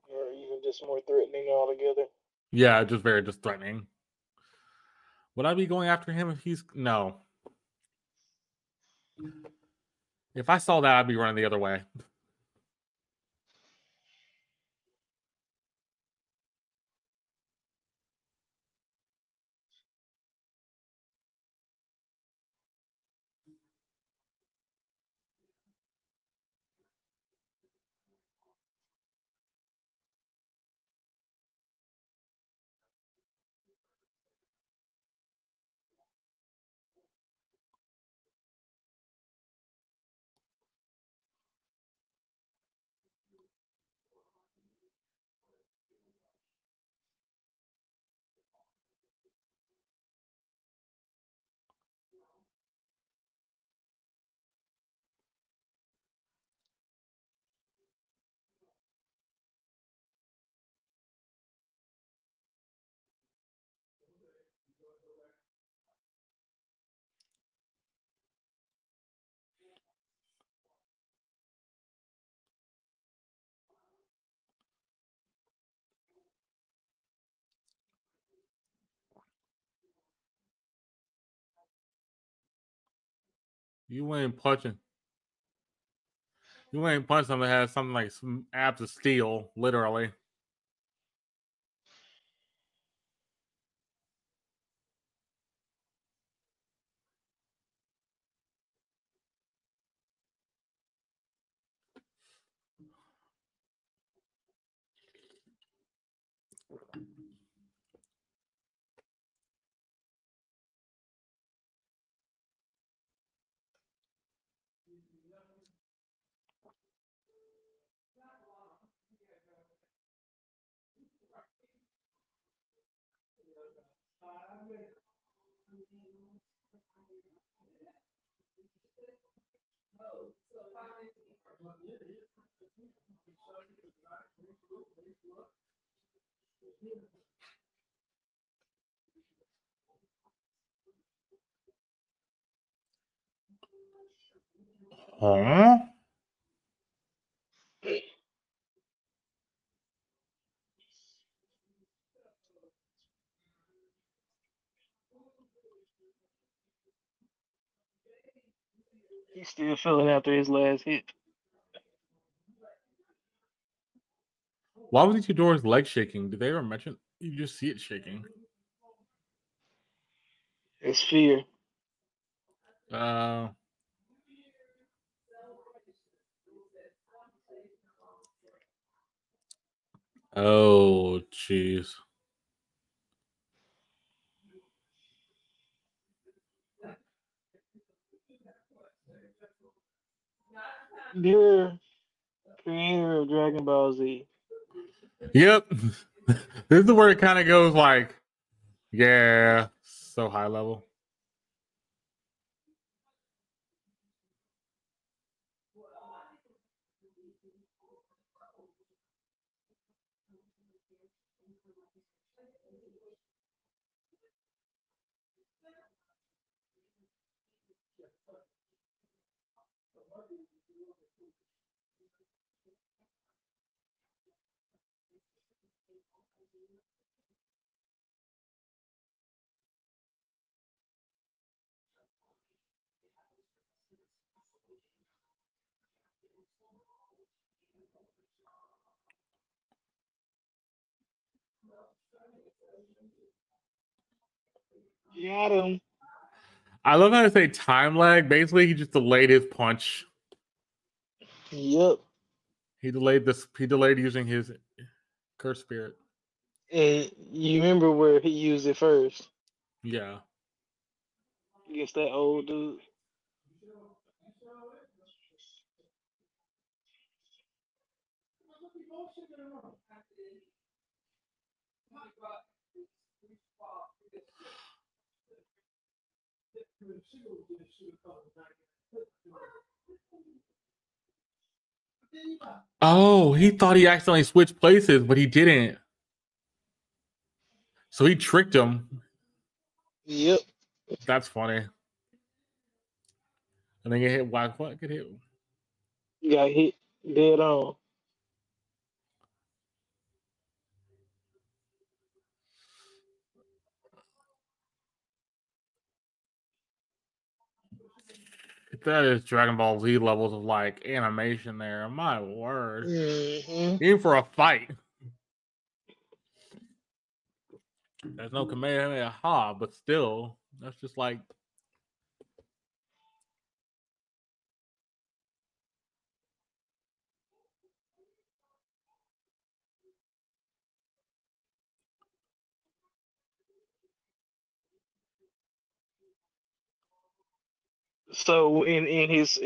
Or even just more threatening altogether. Yeah, just very just threatening. Would I be going after him if he's... No. If I saw that, I'd be running the other way. You ain't punching something that has something like some abs of steel, literally. Huh? He's still feeling after his last hit. Why was Ichidori's leg shaking? Did they ever mention? You just see it shaking. It's fear. Oh, jeez. Dear creator of Dragon Ball Z. Yep. This is where it kind of goes like, yeah, so high level. Got him. I love how they say time lag. Basically, he just delayed his punch. Yep. He delayed using his curse spirit. And you remember where he used it first? Yeah. Against that old dude. Oh, he thought he accidentally switched places, but he didn't. So he tricked him. Yep. That's funny. And then get hit. What could hit him? You got hit dead on. That is Dragon Ball Z levels of like animation there. My word. Mm-hmm. Even for a fight. There's no Kamehameha, but still, that's just like. So in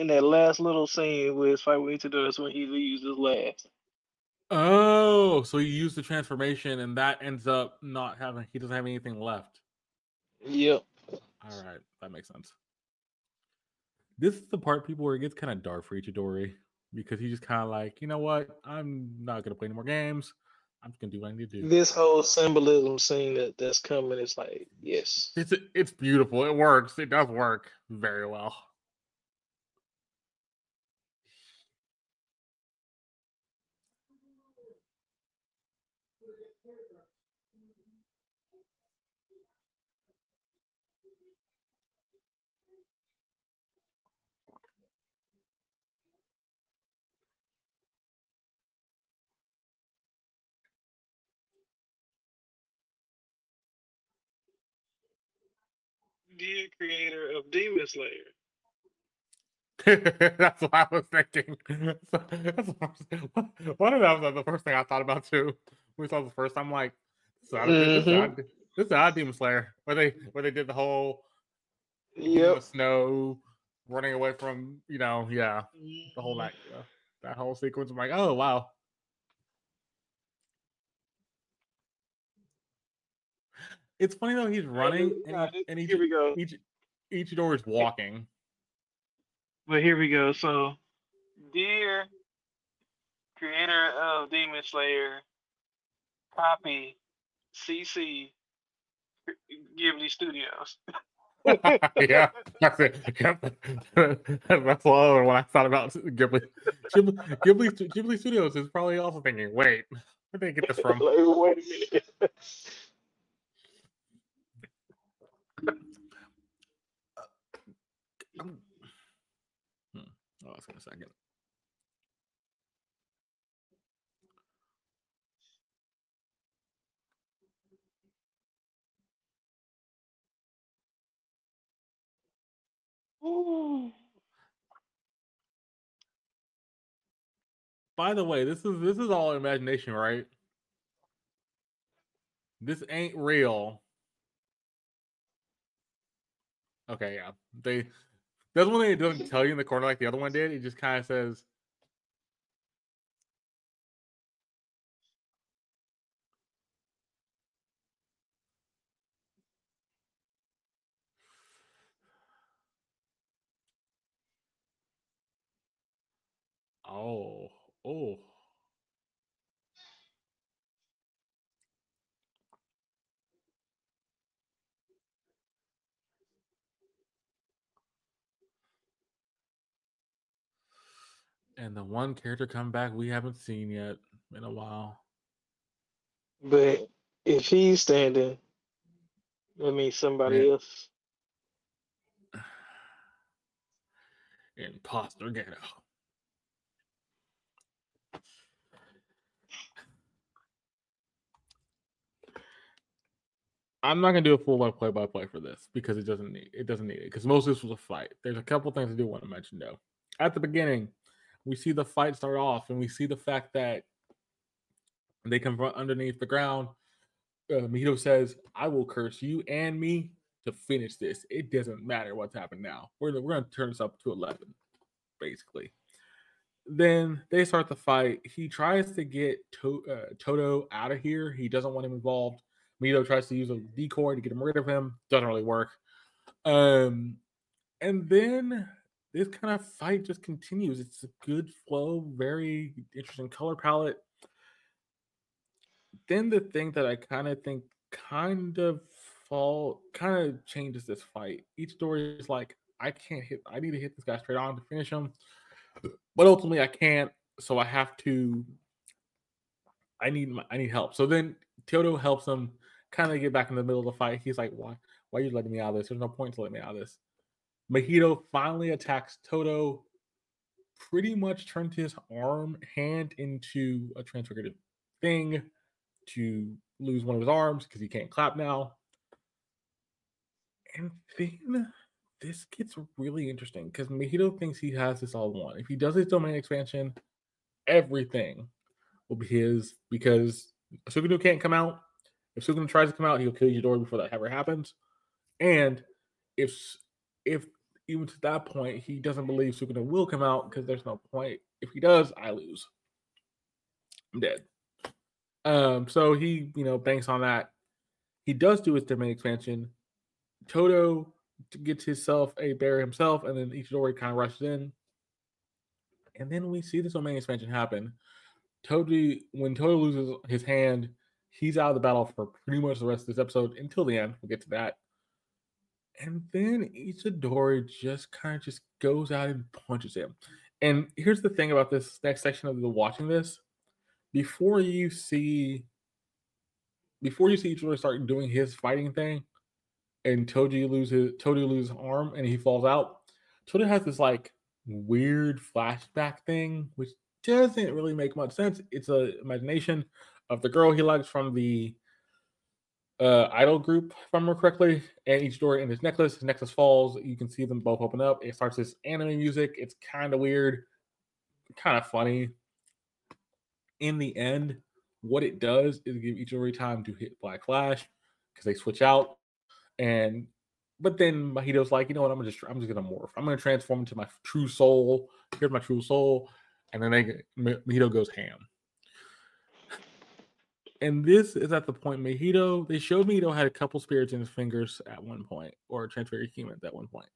that last little scene with his fight with Ichidori is when he used his last. Oh, so he used the transformation and that ends up he doesn't have anything left. Yep. All right, that makes sense. This is the part where it gets kind of dark for Ichidori because he's just kind of like, you know what? I'm not gonna play any more games. I'm just gonna do what I need to do. This whole symbolism scene that's coming is like, yes, it's beautiful. It works. It does work very well. idea creator of Demon Slayer. That's what I was thinking. One of them was the first thing I thought about too. We saw the first time, I'm like, this is odd Demon Slayer, where they did the whole snow running away from the whole that whole sequence. I'm like, oh wow. It's funny though, he's running and Ichidori's walking. Well, here we go. So, dear creator of Demon Slayer, Poppy, CC, Ghibli Studios. Yeah, that's it. Yep. That's the other one I thought about. Ghibli Studios is probably also thinking, wait, where did they get this from? Like, wait a minute. Oh, it's gonna second. Ooh. By the way, this is all imagination, right? This ain't real. Okay, yeah. That's one thing it doesn't tell you in the corner like the other one did. It just kind of says, "Oh." And the one character come back we haven't seen yet in a while. But if he's standing, that means somebody else. Imposter Geto. I'm not gonna do a full play-by-play for this because it doesn't need it. Because most of this was a fight. There's a couple things I do want to mention though. At the beginning, we see the fight start off, and we see the fact that they confront underneath the ground. Mahito says, "I will curse you and me to finish this. It doesn't matter what's happened now. We're going to turn this up to 11, basically." Then they start the fight. He tries to get Todo out of here. He doesn't want him involved. Mahito tries to use a decoy to get him rid of him. Doesn't really work. And then this kind of fight just continues. It's a good flow, very interesting color palette. Then the thing that I think changes this fight. Ichidori is like, I need to hit this guy straight on to finish him. But ultimately I can't, so I need help. So then Todo helps him kind of get back in the middle of the fight. He's like, why are you letting me out of this? There's no point to let me out of this. Mahito finally attacks Todo, pretty much turned his hand into a transfigurative thing to lose one of his arms because he can't clap now. And then this gets really interesting because Mahito thinks he has this all won. If he does his domain expansion, everything will be his because Sukuna can't come out. If Sukuna tries to come out, he'll kill Ichidori before that ever happens. And if even to that point, he doesn't believe Sukuna will come out because there's no point. If he does, I lose. I'm dead. So he, banks on that. He does do his domain expansion. Todo gets himself a bear himself, and then Ichidori kind of rushes in. And then we see this domain expansion happen. When Todo loses his hand, he's out of the battle for pretty much the rest of this episode until the end. We'll get to that. And then Ichidori just kind of just goes out and punches him. And here's the thing about this next section of the watching this. Before you see Ichidori start doing his fighting thing and Toji loses arm and he falls out, Toji has this weird flashback thing, which doesn't really make much sense. It's an imagination of the girl he likes from the idol group, if I remember correctly, and Ichidori in his necklace. His necklace falls. You can see them both open up. It starts this anime music. It's kind of weird, kind of funny. In the end, what it does is give Ichidori time to hit Black Flash because they switch out. But then Mahito's like, you know what? I'm just gonna morph. I'm gonna transform into my true soul. Here's my true soul, and then Mahito goes ham. And this is at the point Mahito. They showed Mahito had a couple spirits in his fingers at one point, or transfigured humans at one point.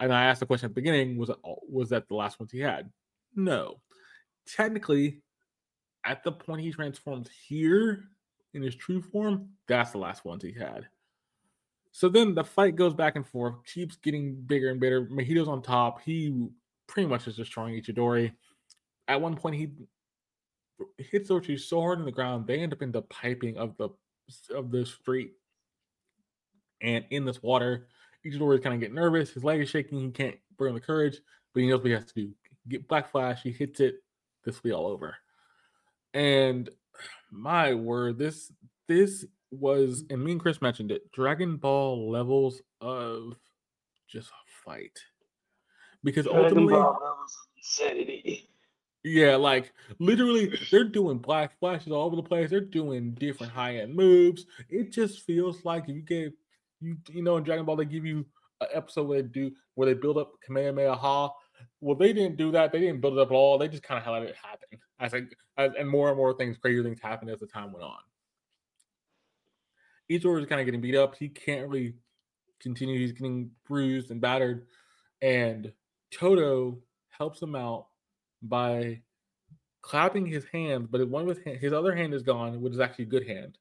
And I asked the question at the beginning: was that the last ones he had? No. Technically, at the point he transforms here in his true form, that's the last ones he had. So then the fight goes back and forth, keeps getting bigger and bigger. Mahito's on top. He pretty much is destroying Ichidori. At one point, he hits Ochi so hard on the ground, they end up in the piping of the street. And in this water, Ichidori is kind of getting nervous. His leg is shaking. He can't bring the courage, but he knows what he has to do. Get Black Flash. He hits it. This will be all over. And my word, this was, and me and Chris mentioned it, Dragon Ball levels of just a fight. Because ultimately, Dragon Ball levels of insanity. Yeah, like literally they're doing Black Flashes all over the place. They're doing different high-end moves. It just feels like in Dragon Ball they give you an episode where they build up Kamehameha Ha. Well, they didn't do that. They didn't build it up at all. They just kind of let it happen. And more and more crazy things happened as the time went on. Ichidori is kind of getting beat up. He can't really continue. He's getting bruised and battered. And Todo helps him out by clapping his hand, but his other hand is gone, which is actually a good hand.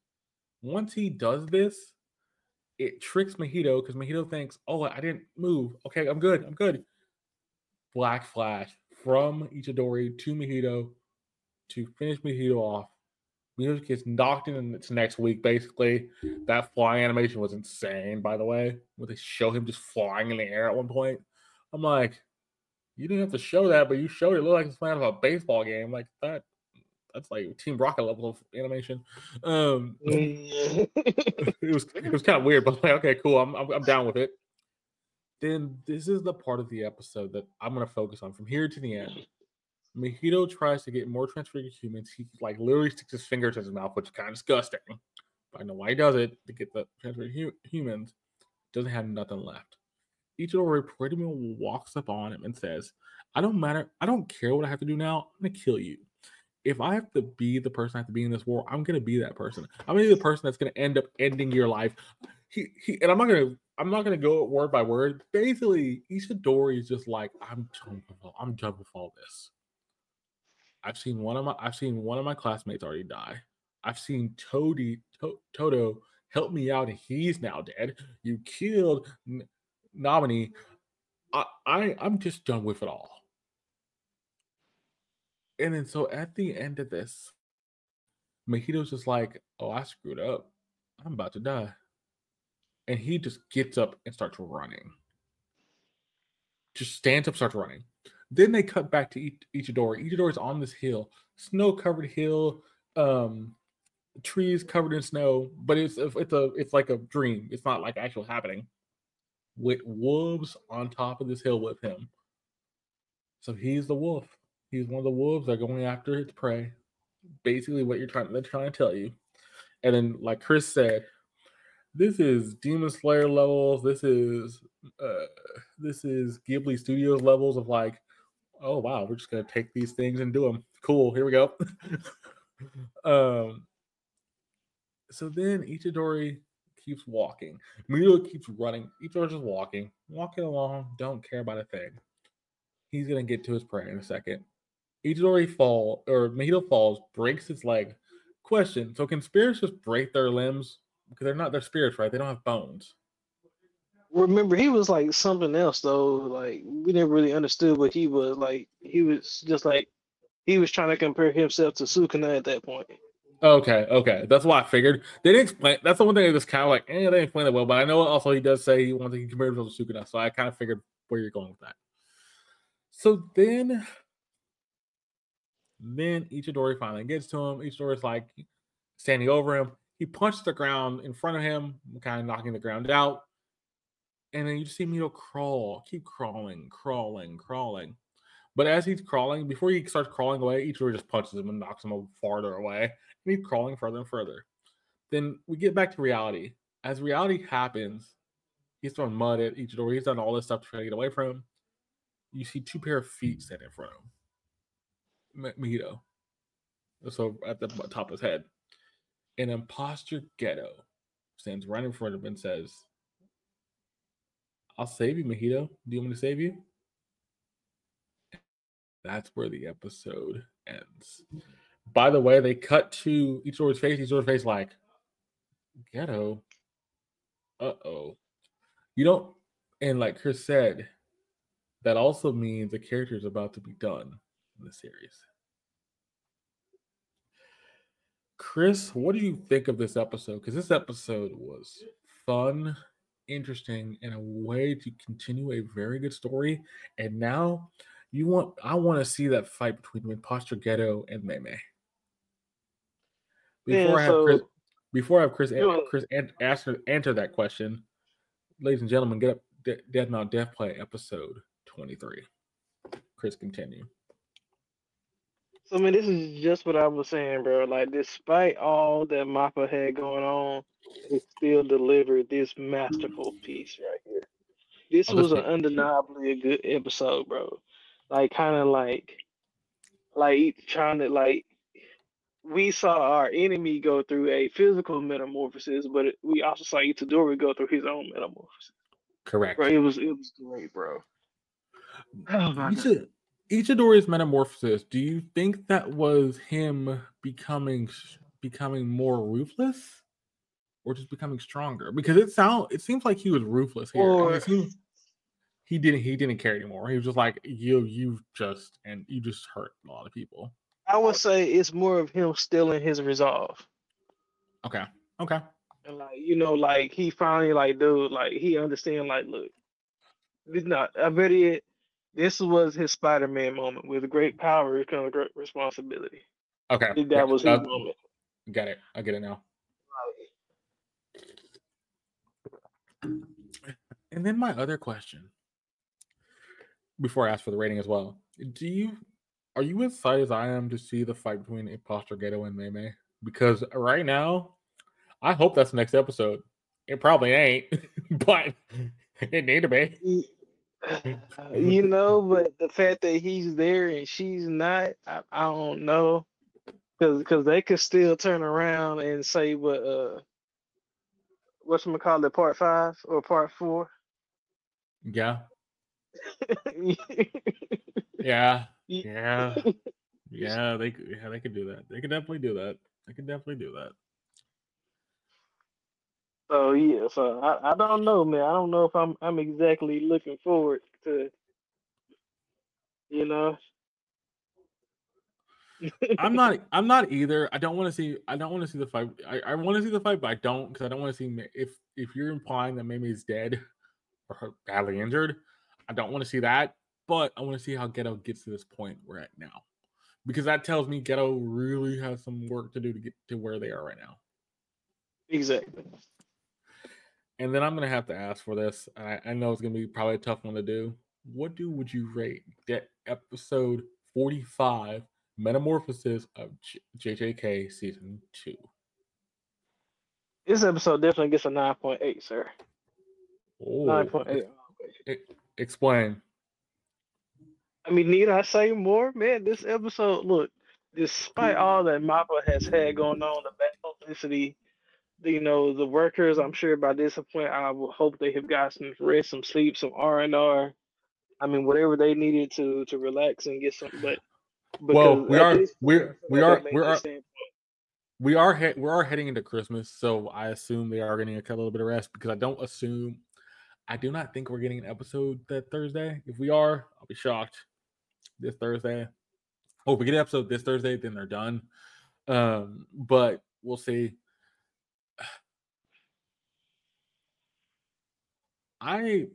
Once he does this, it tricks Mahito because Mahito thinks, oh, I didn't move. Okay, I'm good. Black Flash from Ichidori to Mahito to finish Mahito off. Mahito gets knocked in, and it's next week, basically. That flying animation was insane, by the way, where they show him just flying in the air at one point. I'm like, you didn't have to show that, but you showed it. It looked like it's playing out of a baseball game. Like, that's like Team Rocket level of animation. It was kind of weird, but like, okay, cool. I'm down with it. Then this is the part of the episode that I'm going to focus on from here to the end. Mahito tries to get more transfigured humans. He like literally sticks his fingers in his mouth, which is kind of disgusting. But I know why he does it, to get the transfigured humans. Doesn't have nothing left. Ichidori pretty much walks up on him and says, I don't care what I have to do now. I'm going to kill you. If I have to be the person I have to be in this war, I'm going to be that person. I'm going to be the person that's going to end up ending your life. And I'm not gonna go word by word. Basically, Ichidori is just like, I'm done with all this. I've seen one of my classmates already die. I've seen Todo help me out, and he's now dead. You killed Namine. I'm just done with it all. And then so at the end of this, Mahito's just like, oh, I screwed up. I'm about to die. And he just gets up and starts running. Just stands up, starts running. Then they cut back to Ichidori. Ichidori's on this hill, snow-covered hill, trees covered in snow. But it's like a dream. It's not like actual happening. With wolves on top of this hill with him. So he's the wolf. He's one of the wolves that are going after its prey. Basically, what they're trying to tell you. And then, like Chris said, this is Demon Slayer levels. This is Ghibli Studios levels of like, oh wow, we're just gonna take these things and do them. Cool, here we go. So then Ichidori keeps walking. Mahito keeps running. Ichidori's just walking along. Don't care about a thing. He's gonna get to his prey in a second. Mahito falls, breaks his leg. Question: so can spirits just break their limbs? Because they're spirits, right? They don't have bones. Remember, he was like something else, though. Like, we never really understood what he was. Like, he was just like, he was trying to compare himself to Sukuna at that point. Okay. That's why I figured. They didn't explain. That's the one thing that was kind of like, they didn't explain that well. But I know also he does say he wants to compare himself to Sukuna. So I kind of figured where you're going with that. So then Ichidori finally gets to him. Ichidori's like standing over him. He punched the ground in front of him, kind of knocking the ground out. And then you see Mahito crawl, keep crawling. But as he's crawling, before he starts crawling away, Ichidori just punches him and knocks him farther away. And he's crawling further and further. Then we get back to reality. As reality happens, he's throwing mud at Ichidori. He's done all this stuff to try to get away from him. You see two pair of feet standing in front of him. Mahito. So at the top of his head. An imposter Geto stands right in front of him and says, "I'll save you, Mahito. Do you want me to save you?" That's where the episode ends. By the way, they cut to Ichidori's face. Ichidori's face like, Geto? Uh-oh. You don't, and like Chris said, that also means the character is about to be done in the series. Chris, what do you think of this episode? Because this episode was fun, interesting, and a way to continue a very good story. And now I want to see that fight between Imposter Geto and Mei Mei. Before I have Chris answer that question, ladies and gentlemen, get up Dead Mount Death Play episode 23. Chris, continue. So, I mean, this is just what I was saying, bro. Like, despite all that Mappa had going on, it still delivered this masterful piece right here. This was an undeniably a good episode, bro. Like, kind of like trying to, like, we saw our enemy go through a physical metamorphosis, but we also saw Itadori go through his own metamorphosis. Correct. Bro, it was great, bro. Oh, my God. Ichidori's metamorphosis, do you think that was him becoming more ruthless or just becoming stronger? Because it seems like he was ruthless here. Or, I mean, he didn't care anymore. He was just like, you just hurt a lot of people. I would say it's more of him still in his resolve. Okay. And like, you know, like he finally like, dude, like he understand, like, look, this was his Spider-Man moment. With great power comes great responsibility. Okay. That was his moment. Got it. I get it now. And then my other question, before I ask for the rating as well, are you as excited as I am to see the fight between Imposter Geto and Mei Mei? Because right now, I hope that's the next episode. It probably ain't, but it need to be. You know, but the fact that he's there and she's not, I don't know, because they could still turn around and say whatchamacallit, part 5 or part 4. Yeah. yeah. They could do that. They could definitely do that. So yeah, so I don't know, man. I don't know if I'm exactly looking forward to, you know. I'm not either. I don't want to see the fight. I want to see the fight, but I don't, because I don't want to see if you're implying that Mei Mei's dead or badly injured. I don't want to see that, but I want to see how Geto gets to this point we're at now, because that tells me Geto really has some work to do to get to where they are right now. Exactly. And then I'm going to have to ask for this. I know it's going to be probably a tough one to do. Would you rate that episode 45, Metamorphosis of JJK Season 2? This episode definitely gets a 9.8, sir. Oh, 9.8. Explain. I mean, need I say more? Man, this episode, look, despite all that Mappa has had going on, the bad publicity, you know, the workers, I'm sure by this point, I will hope they have got some rest, some sleep, some R&R. I mean, whatever they needed to relax and get some. But well, we are heading into Christmas, so I assume they are getting a little bit of rest, because I do not think we're getting an episode that Thursday. If we are, I'll be shocked. This Thursday. Oh, if we get an episode this Thursday, then they're done. But we'll see. I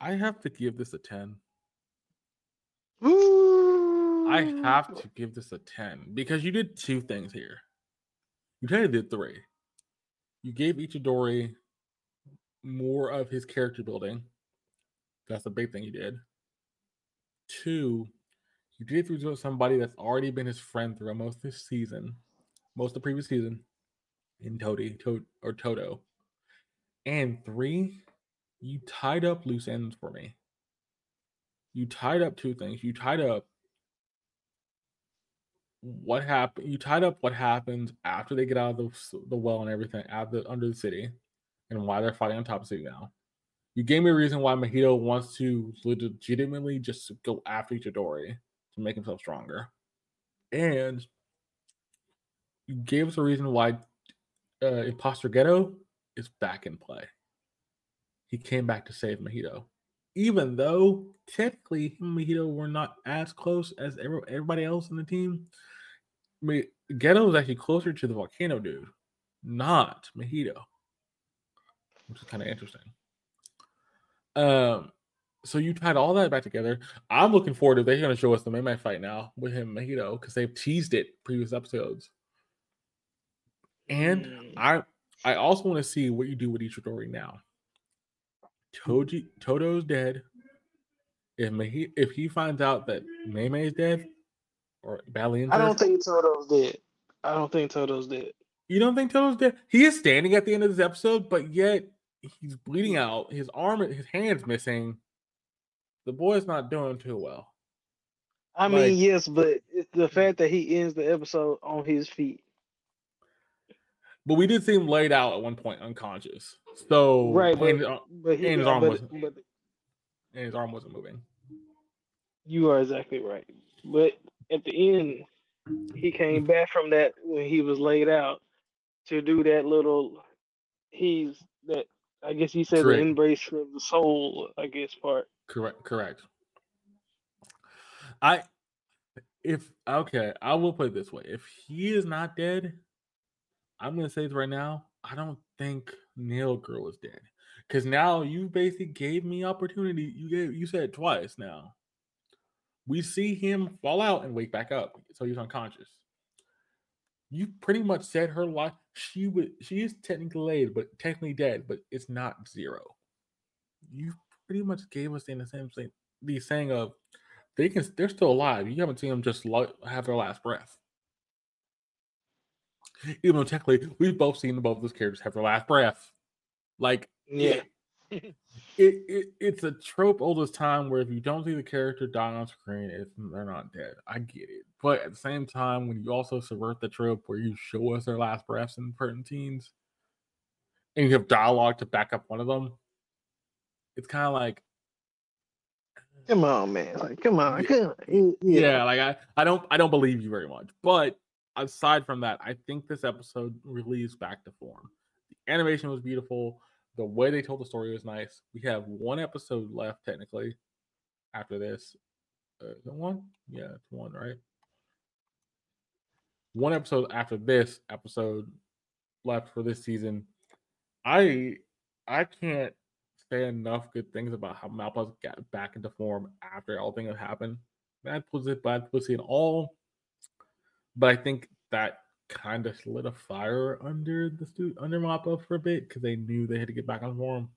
have to give this a 10. Ooh. I have to give this a 10 because you did two things here. You kind of did three. You gave Ichidori more of his character building. That's a big thing you did. Two, you did through to somebody that's already been his friend throughout most of this season, most of the previous season, in Todo. And three, you tied up loose ends for me. You tied up two things. You tied up what happened. You tied up what happens after they get out of the well and everything, under the city, and why they're fighting on top of the city now. You gave me a reason why Mahito wants to legitimately just go after Ichidori to make himself stronger. And you gave us a reason why Imposter Geto is back in play. He came back to save Mahito. Even though technically he and Mahito were not as close as everybody else in the team, Geto was actually closer to the volcano dude, not Mahito, which is kind of interesting. So you tied all that back together. I'm looking forward to they're going to show us the Mei Mei fight now with him and Mahito because they've teased it previous episodes. And I also want to see what you do with Ichidori now. Todo's dead. If he finds out that Mei Mei is dead or badly injured, I don't think Todo's dead. You don't think Todo's dead? He is standing at the end of this episode, but yet he's bleeding out. His arm, his hand's missing. The boy's not doing too well. I mean, yes, but it's the fact that he ends the episode on his feet. But we did see him laid out at one point, unconscious. So right, and his arm wasn't moving. You are exactly right. But at the end, he came back from that when he was laid out to do that little. I guess he said the embrace of the soul. I guess part. Correct. I will put it this way: if he is not dead, I'm gonna say it right now. I don't think Nail Girl is dead because now you basically gave me opportunity. You said it twice now. We see him fall out and wake back up, so he's unconscious. You pretty much said her life. She is technically dead, but it's not zero. You pretty much gave us the saying of they're still alive. You haven't seen them just have their last breath. Even though technically we've both seen both of those characters have their last breath. Like, yeah, it's a trope all this time where if you don't see the character die on screen, they're not dead. I get it, but at the same time, when you also subvert the trope where you show us their last breaths in certain scenes, and you have dialogue to back up one of them, it's kind of like, come on, man, like come on, I don't believe you very much, but. Aside from that, I think this episode relieves back to form. The animation was beautiful. The way they told the story was nice. We have one episode left, technically, after this. Is it one? Yeah, it's one, right? One episode after this episode left for this season. I can't say enough good things about how Mappa's got back into form after everything that happened. Bad pussy and all. But I think that kind of lit a fire under Mappa for a bit because they knew they had to get back on form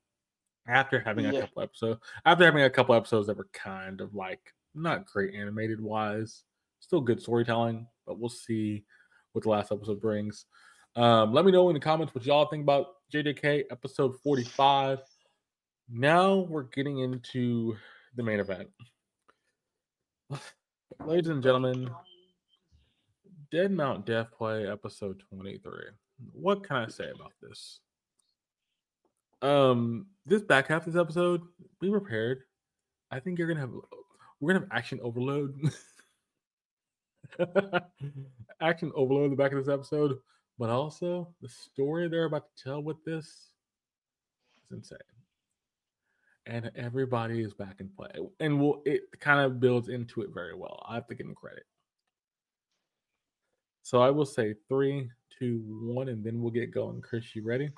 after having a couple episodes. After having a couple episodes that were kind of like not great animated wise, still good storytelling. But we'll see what the last episode brings. Let me know in the comments what y'all think about JJK episode 45. Now we're getting into the main event, ladies and gentlemen. Dead Mount Death Play episode 23. What can I say about this? This back half of this episode, be prepared. I think we're gonna have action overload. Action overload in the back of this episode, but also the story they're about to tell with this is insane. And everybody is back in play, and it kind of builds into it very well. I have to give them credit. So I will say 3, 2, 1, and then we'll get going. Chris, you ready?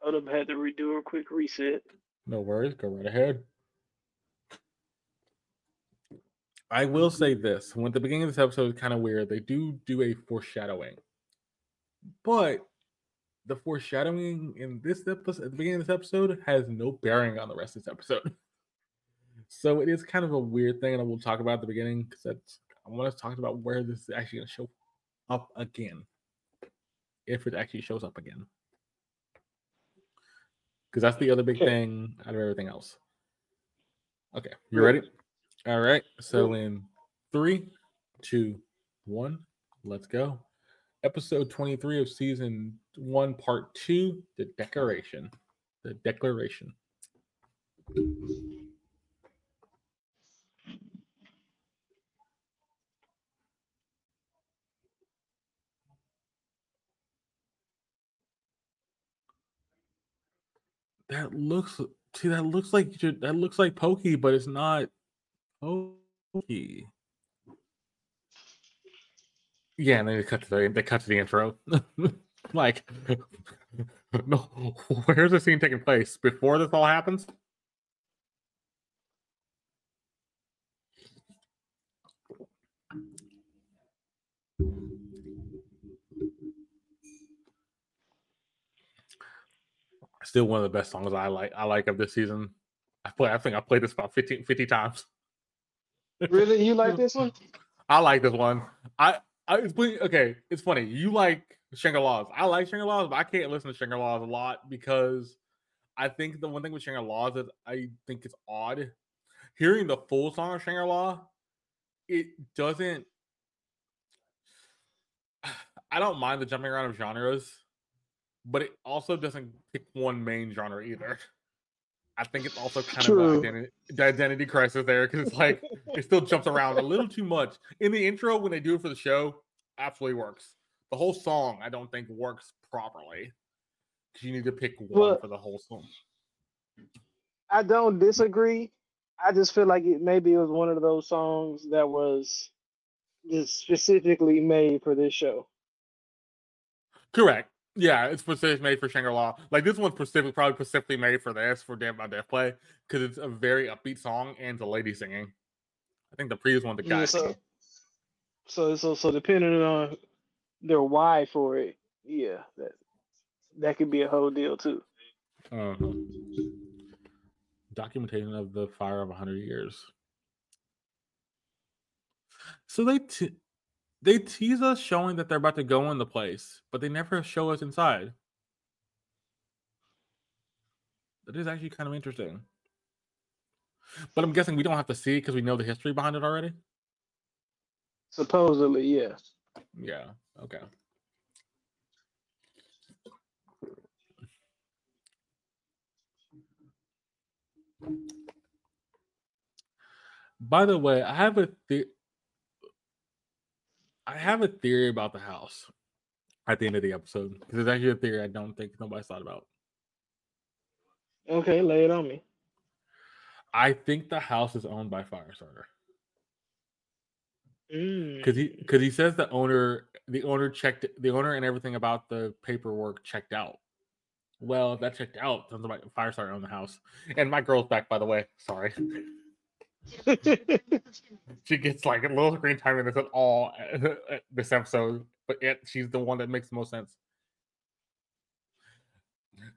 I would have had to redo a quick reset. No worries. Go right ahead. I will say this. When the beginning of this episode is kind of weird, they do a foreshadowing. But the foreshadowing in this episode, at the beginning of this episode, has no bearing on the rest of this episode. So it is kind of a weird thing, and I will talk about at the beginning, because that's, I want to talk about where this is actually going to show up again. If it actually shows up again. Because that's the other big thing out of everything else. Okay, you ready? All right, so in 3, 2, 1, let's go. Episode 23 of season 1, part 2, The Decoration. The Declaration. That looks like Pokey, but it's not Pokey. Yeah, and then they cut to the intro. Like, no, where's the scene taking place? Before this all happens? Still one of the best songs I like of this season. I think I played this about 50 times. Really? You like this one? I like this one. Okay, it's funny. You like Shangri-La's. I like Shangri-La's, but I can't listen to Shangri-La's a lot because I think the one thing with Shangri-La's is I think it's odd. Hearing the full song of Shangri-La, it doesn't... I don't mind the jumping around of genres, but it also doesn't pick one main genre either. I think it's also kind of an identity crisis there, because it's like, it still jumps around a little too much. In the intro, when they do it for the show, absolutely works. The whole song, I don't think, works properly, because you need to pick one for the whole song. I don't disagree. I just feel like maybe it was one of those songs that was just specifically made for this show. Correct. Yeah, it's specifically made for Shangri-La. Like, this one's probably specifically made for this, for Dead Mount Death Play, because it's a very upbeat song and it's a lady singing. I think the previous one, the guy. Yeah, so depending on their why for it, yeah, that could be a whole deal too. Documentation of the fire of 100 years. So they tease us showing that they're about to go in the place, but they never show us inside. That is actually kind of interesting. But I'm guessing we don't have to see it because we know the history behind it already? Supposedly, yes. Yeah, okay. By the way, I have a theory about the house at the end of the episode, because it's actually a theory I don't think nobody's thought about. Okay, lay it on me. I think the house is owned by Firestarter. Because he says the owner and everything about the paperwork checked out. Well, if that checked out, somebody Firestarter owned the house. And my girl's back, by the way. Sorry. She gets like a little screen time in this at all this episode, but yet she's the one that makes the most sense.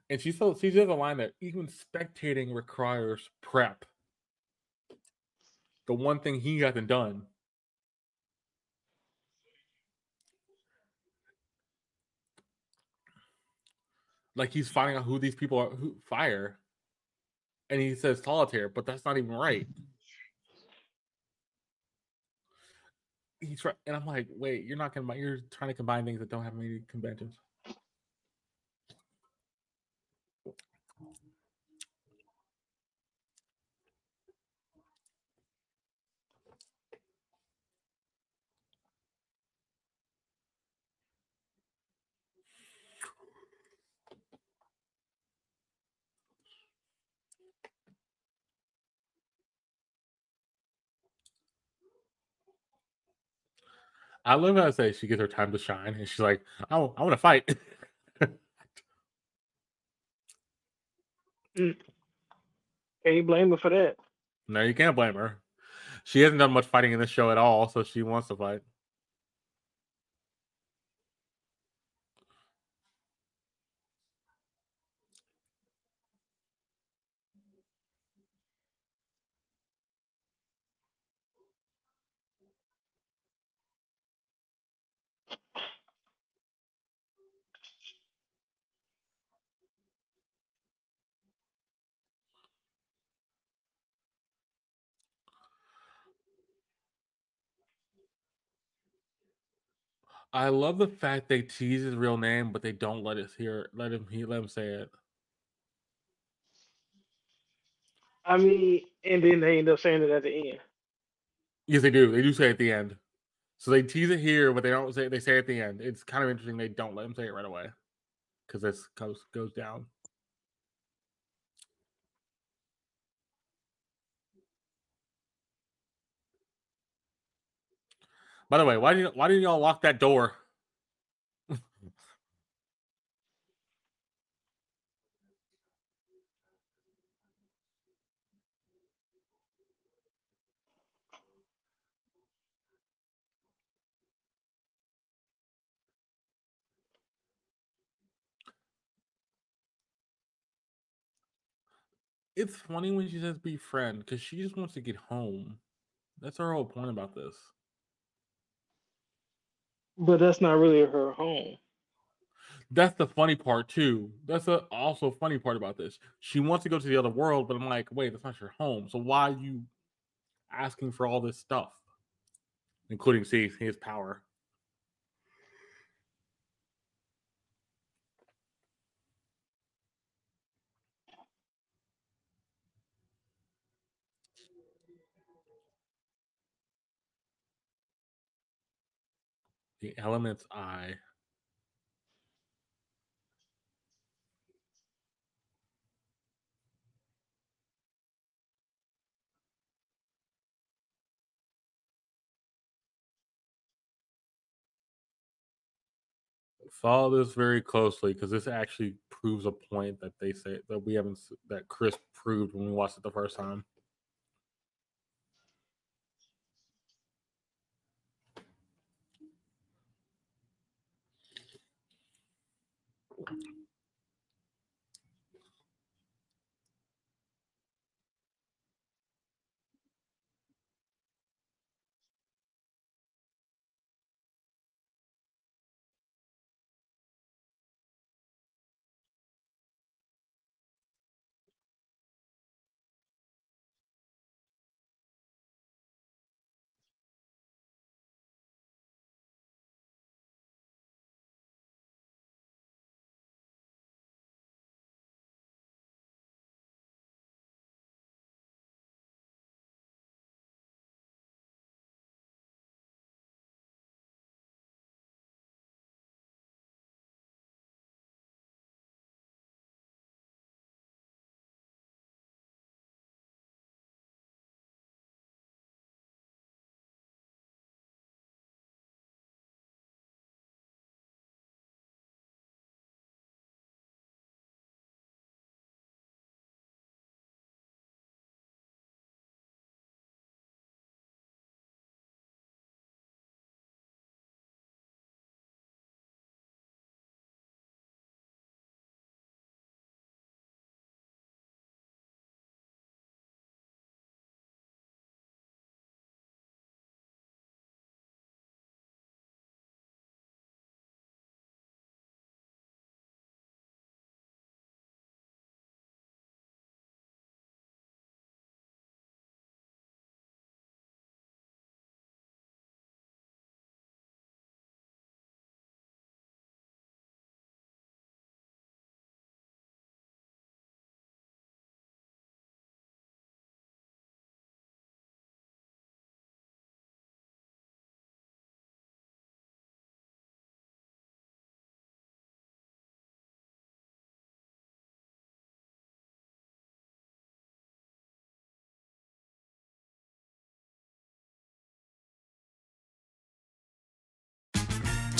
And she says a line that even spectating requires prep. The one thing he hasn't done. Like, he's finding out who these people are, who fire, and he says solitaire, but that's not even right. And I'm like, wait, you're trying to combine things that don't have any conventions. I love how I say she gets her time to shine, and she's like, "Oh, I want to fight." Can you blame her for that? No, you can't blame her. She hasn't done much fighting in this show at all, so she wants to fight. I love the fact they tease his real name, but they don't let us hear. Let him say it. I mean, and then they end up saying it at the end. Yes, they do. They do say it at the end. So they tease it here, but they don't say it. They say it at the end. It's kind of interesting. They don't let him say it right away because this goes down. By the way, why didn't y'all lock that door? It's funny when she says be friend because she just wants to get home. That's her whole point about this. But that's not really her home. That's the funny part, too. That's the also funny part about this. She wants to go to the other world, but I'm like, wait, that's not your home. So why are you asking for all this stuff? Including, see, his power. The element's eye. Follow this very closely because this actually proves a point that they say that we haven't, that Chris proved when we watched it the first time.